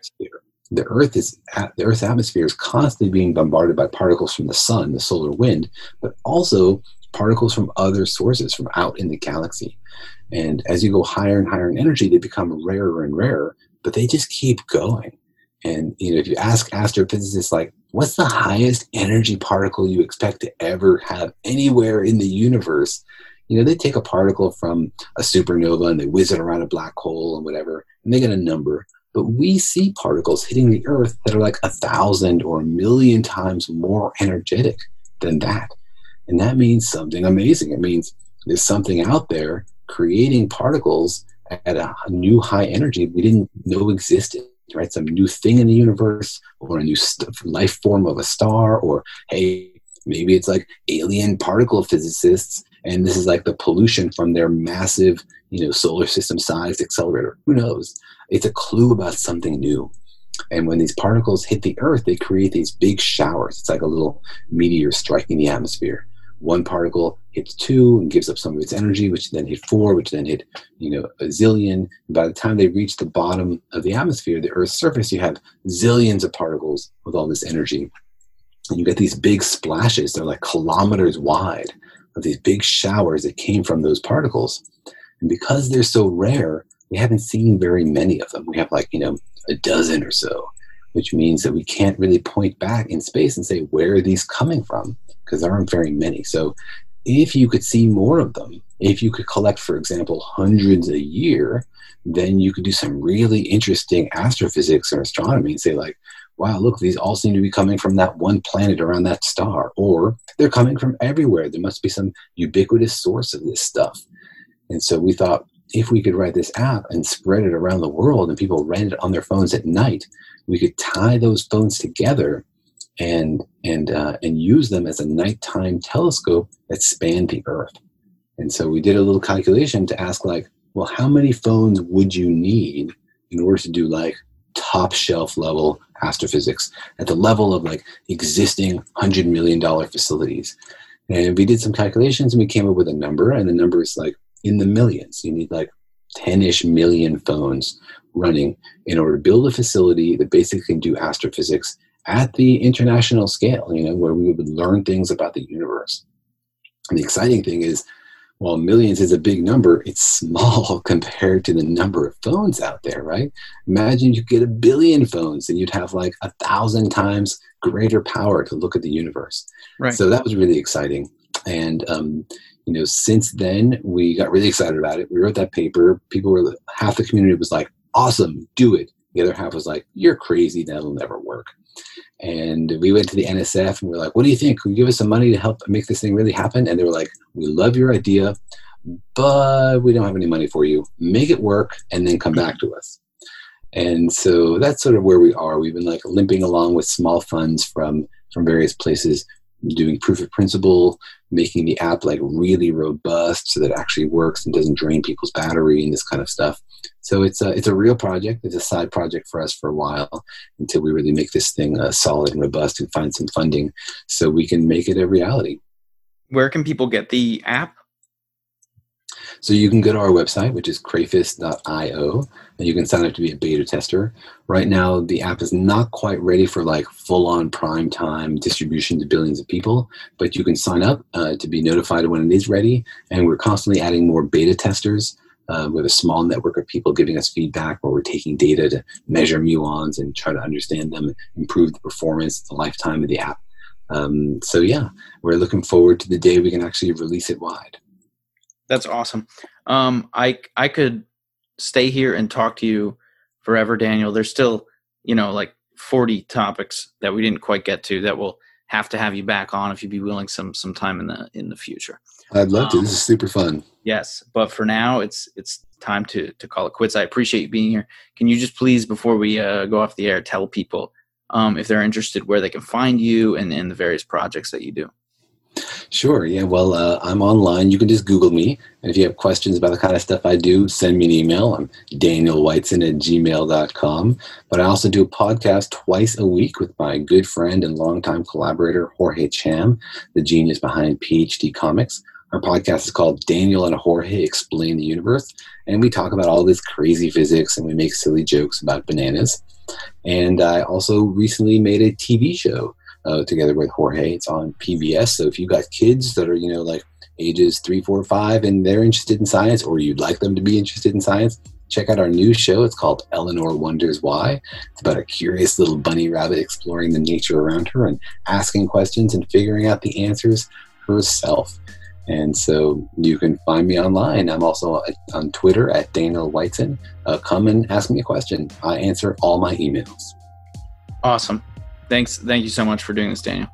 The Earth is the Earth's atmosphere is constantly being bombarded by particles from the sun, the solar wind, but also particles from other sources from out in the galaxy. And as you go higher and higher in energy, they become rarer and rarer, but they just keep going. And you know, if you ask astrophysicists, like, what's the highest energy particle you expect to ever have anywhere in the universe? You know, they take a particle from a supernova and they whiz it around a black hole and whatever, and they get a number. But we see particles hitting the Earth that are like 1,000 or 1,000,000 times more energetic than that. And that means something amazing. It means there's something out there creating particles at a new high energy we didn't know existed, right? Some new thing in the universe, or a new life form of a star, or hey, maybe it's like alien particle physicists, and this is like the pollution from their massive, you know, solar system-sized accelerator. Who knows? It's a clue about something new. And when these particles hit the Earth, they create these big showers. It's like a little meteor striking the atmosphere. One particle hits two and gives up some of its energy, which then hit four, which then hit, you know, a zillion. And by the time they reach the bottom of the atmosphere, the Earth's surface, you have zillions of particles with all this energy. And you get these big splashes. They're like kilometers wide, of these big showers that came from those particles. And because they're so rare, we haven't seen very many of them. We have like, you know, a dozen or so, which means that we can't really point back in space and say, where are these coming from? Because there aren't very many. So if you could see more of them, if you could collect, for example, hundreds a year, then you could do some really interesting astrophysics or astronomy and say like, wow, look, these all seem to be coming from that one planet around that star, or they're coming from everywhere. There must be some ubiquitous source of this stuff. And so we thought, if we could write this app and spread it around the world and people ran it on their phones at night, we could tie those phones together and use them as a nighttime telescope that spanned the Earth. And so we did a little calculation to ask, like, well, how many phones would you need in order to do like top shelf level astrophysics at the level of like existing $100 million facilities? And we did some calculations and we came up with a number, and the number is like in the millions. You need like 10-ish million phones running in order to build a facility that basically can do astrophysics at the international scale, you know, where we would learn things about the universe. And the exciting thing is, while millions is a big number, it's small compared to the number of phones out there, right? Imagine you get 1 billion phones and you'd have like 1,000 times greater power to look at the universe. Right. So that was really exciting. And, you know, since then, we got really excited about it. We wrote that paper. People were, half the community was like, awesome, do it. The other half was like, you're crazy, that'll never work. And we went to the NSF and we were like, what do you think? Can you give us some money to help make this thing really happen? And they were like, we love your idea, but we don't have any money for you. Make it work and then come back to us. And so that's sort of where we are. We've been like limping along with small funds from various places, doing proof of principle, making the app like really robust so that it actually works and doesn't drain people's battery and this kind of stuff. So it's a real project. It's a side project for us for a while until we really make this thing solid and robust and find some funding so we can make it a reality. Where can people get the app? So you can go to our website, which is crayfis.io, and you can sign up to be a beta tester. Right now, the app is not quite ready for like full-on prime time distribution to billions of people, but you can sign up to be notified when it is ready. And we're constantly adding more beta testers. We have a small network of people giving us feedback where we're taking data to measure muons and try to understand them, improve the performance, the lifetime of the app. So yeah, we're looking forward to the day we can actually release it wide. That's awesome. I could stay here and talk to you forever, Daniel. There's still, you know, like 40 topics that we didn't quite get to that we'll have to have you back on if you'd be willing some time in the future. I'd love to. This is super fun. Yes. But for now, it's time to call it quits. I appreciate you being here. Can you just please, before we go off the air, tell people if they're interested where they can find you and the various projects that you do? Sure. Yeah. Well, I'm online. You can just Google me. And if you have questions about the kind of stuff I do, send me an email. I'm danielwhiteson@gmail.com. But I also do a podcast twice a week with my good friend and longtime collaborator, Jorge Cham, the genius behind PhD Comics. Our podcast is called Daniel and Jorge Explain the Universe. And we talk about all this crazy physics and we make silly jokes about bananas. And I also recently made a TV show together with Jorge. It's on PBS. So if you've got kids that are, you know, like ages 3, 4, 5, and they're interested in science, or you'd like them to be interested in science, check out our new show. It's called Eleanor Wonders Why. It's about a curious little bunny rabbit exploring the nature around her and asking questions and figuring out the answers herself. And so you can find me online. I'm also on Twitter at Daniel Whiteson. Come and ask me a question. I answer all my emails. Awesome. Thanks. Thank you so much for doing this, Daniel.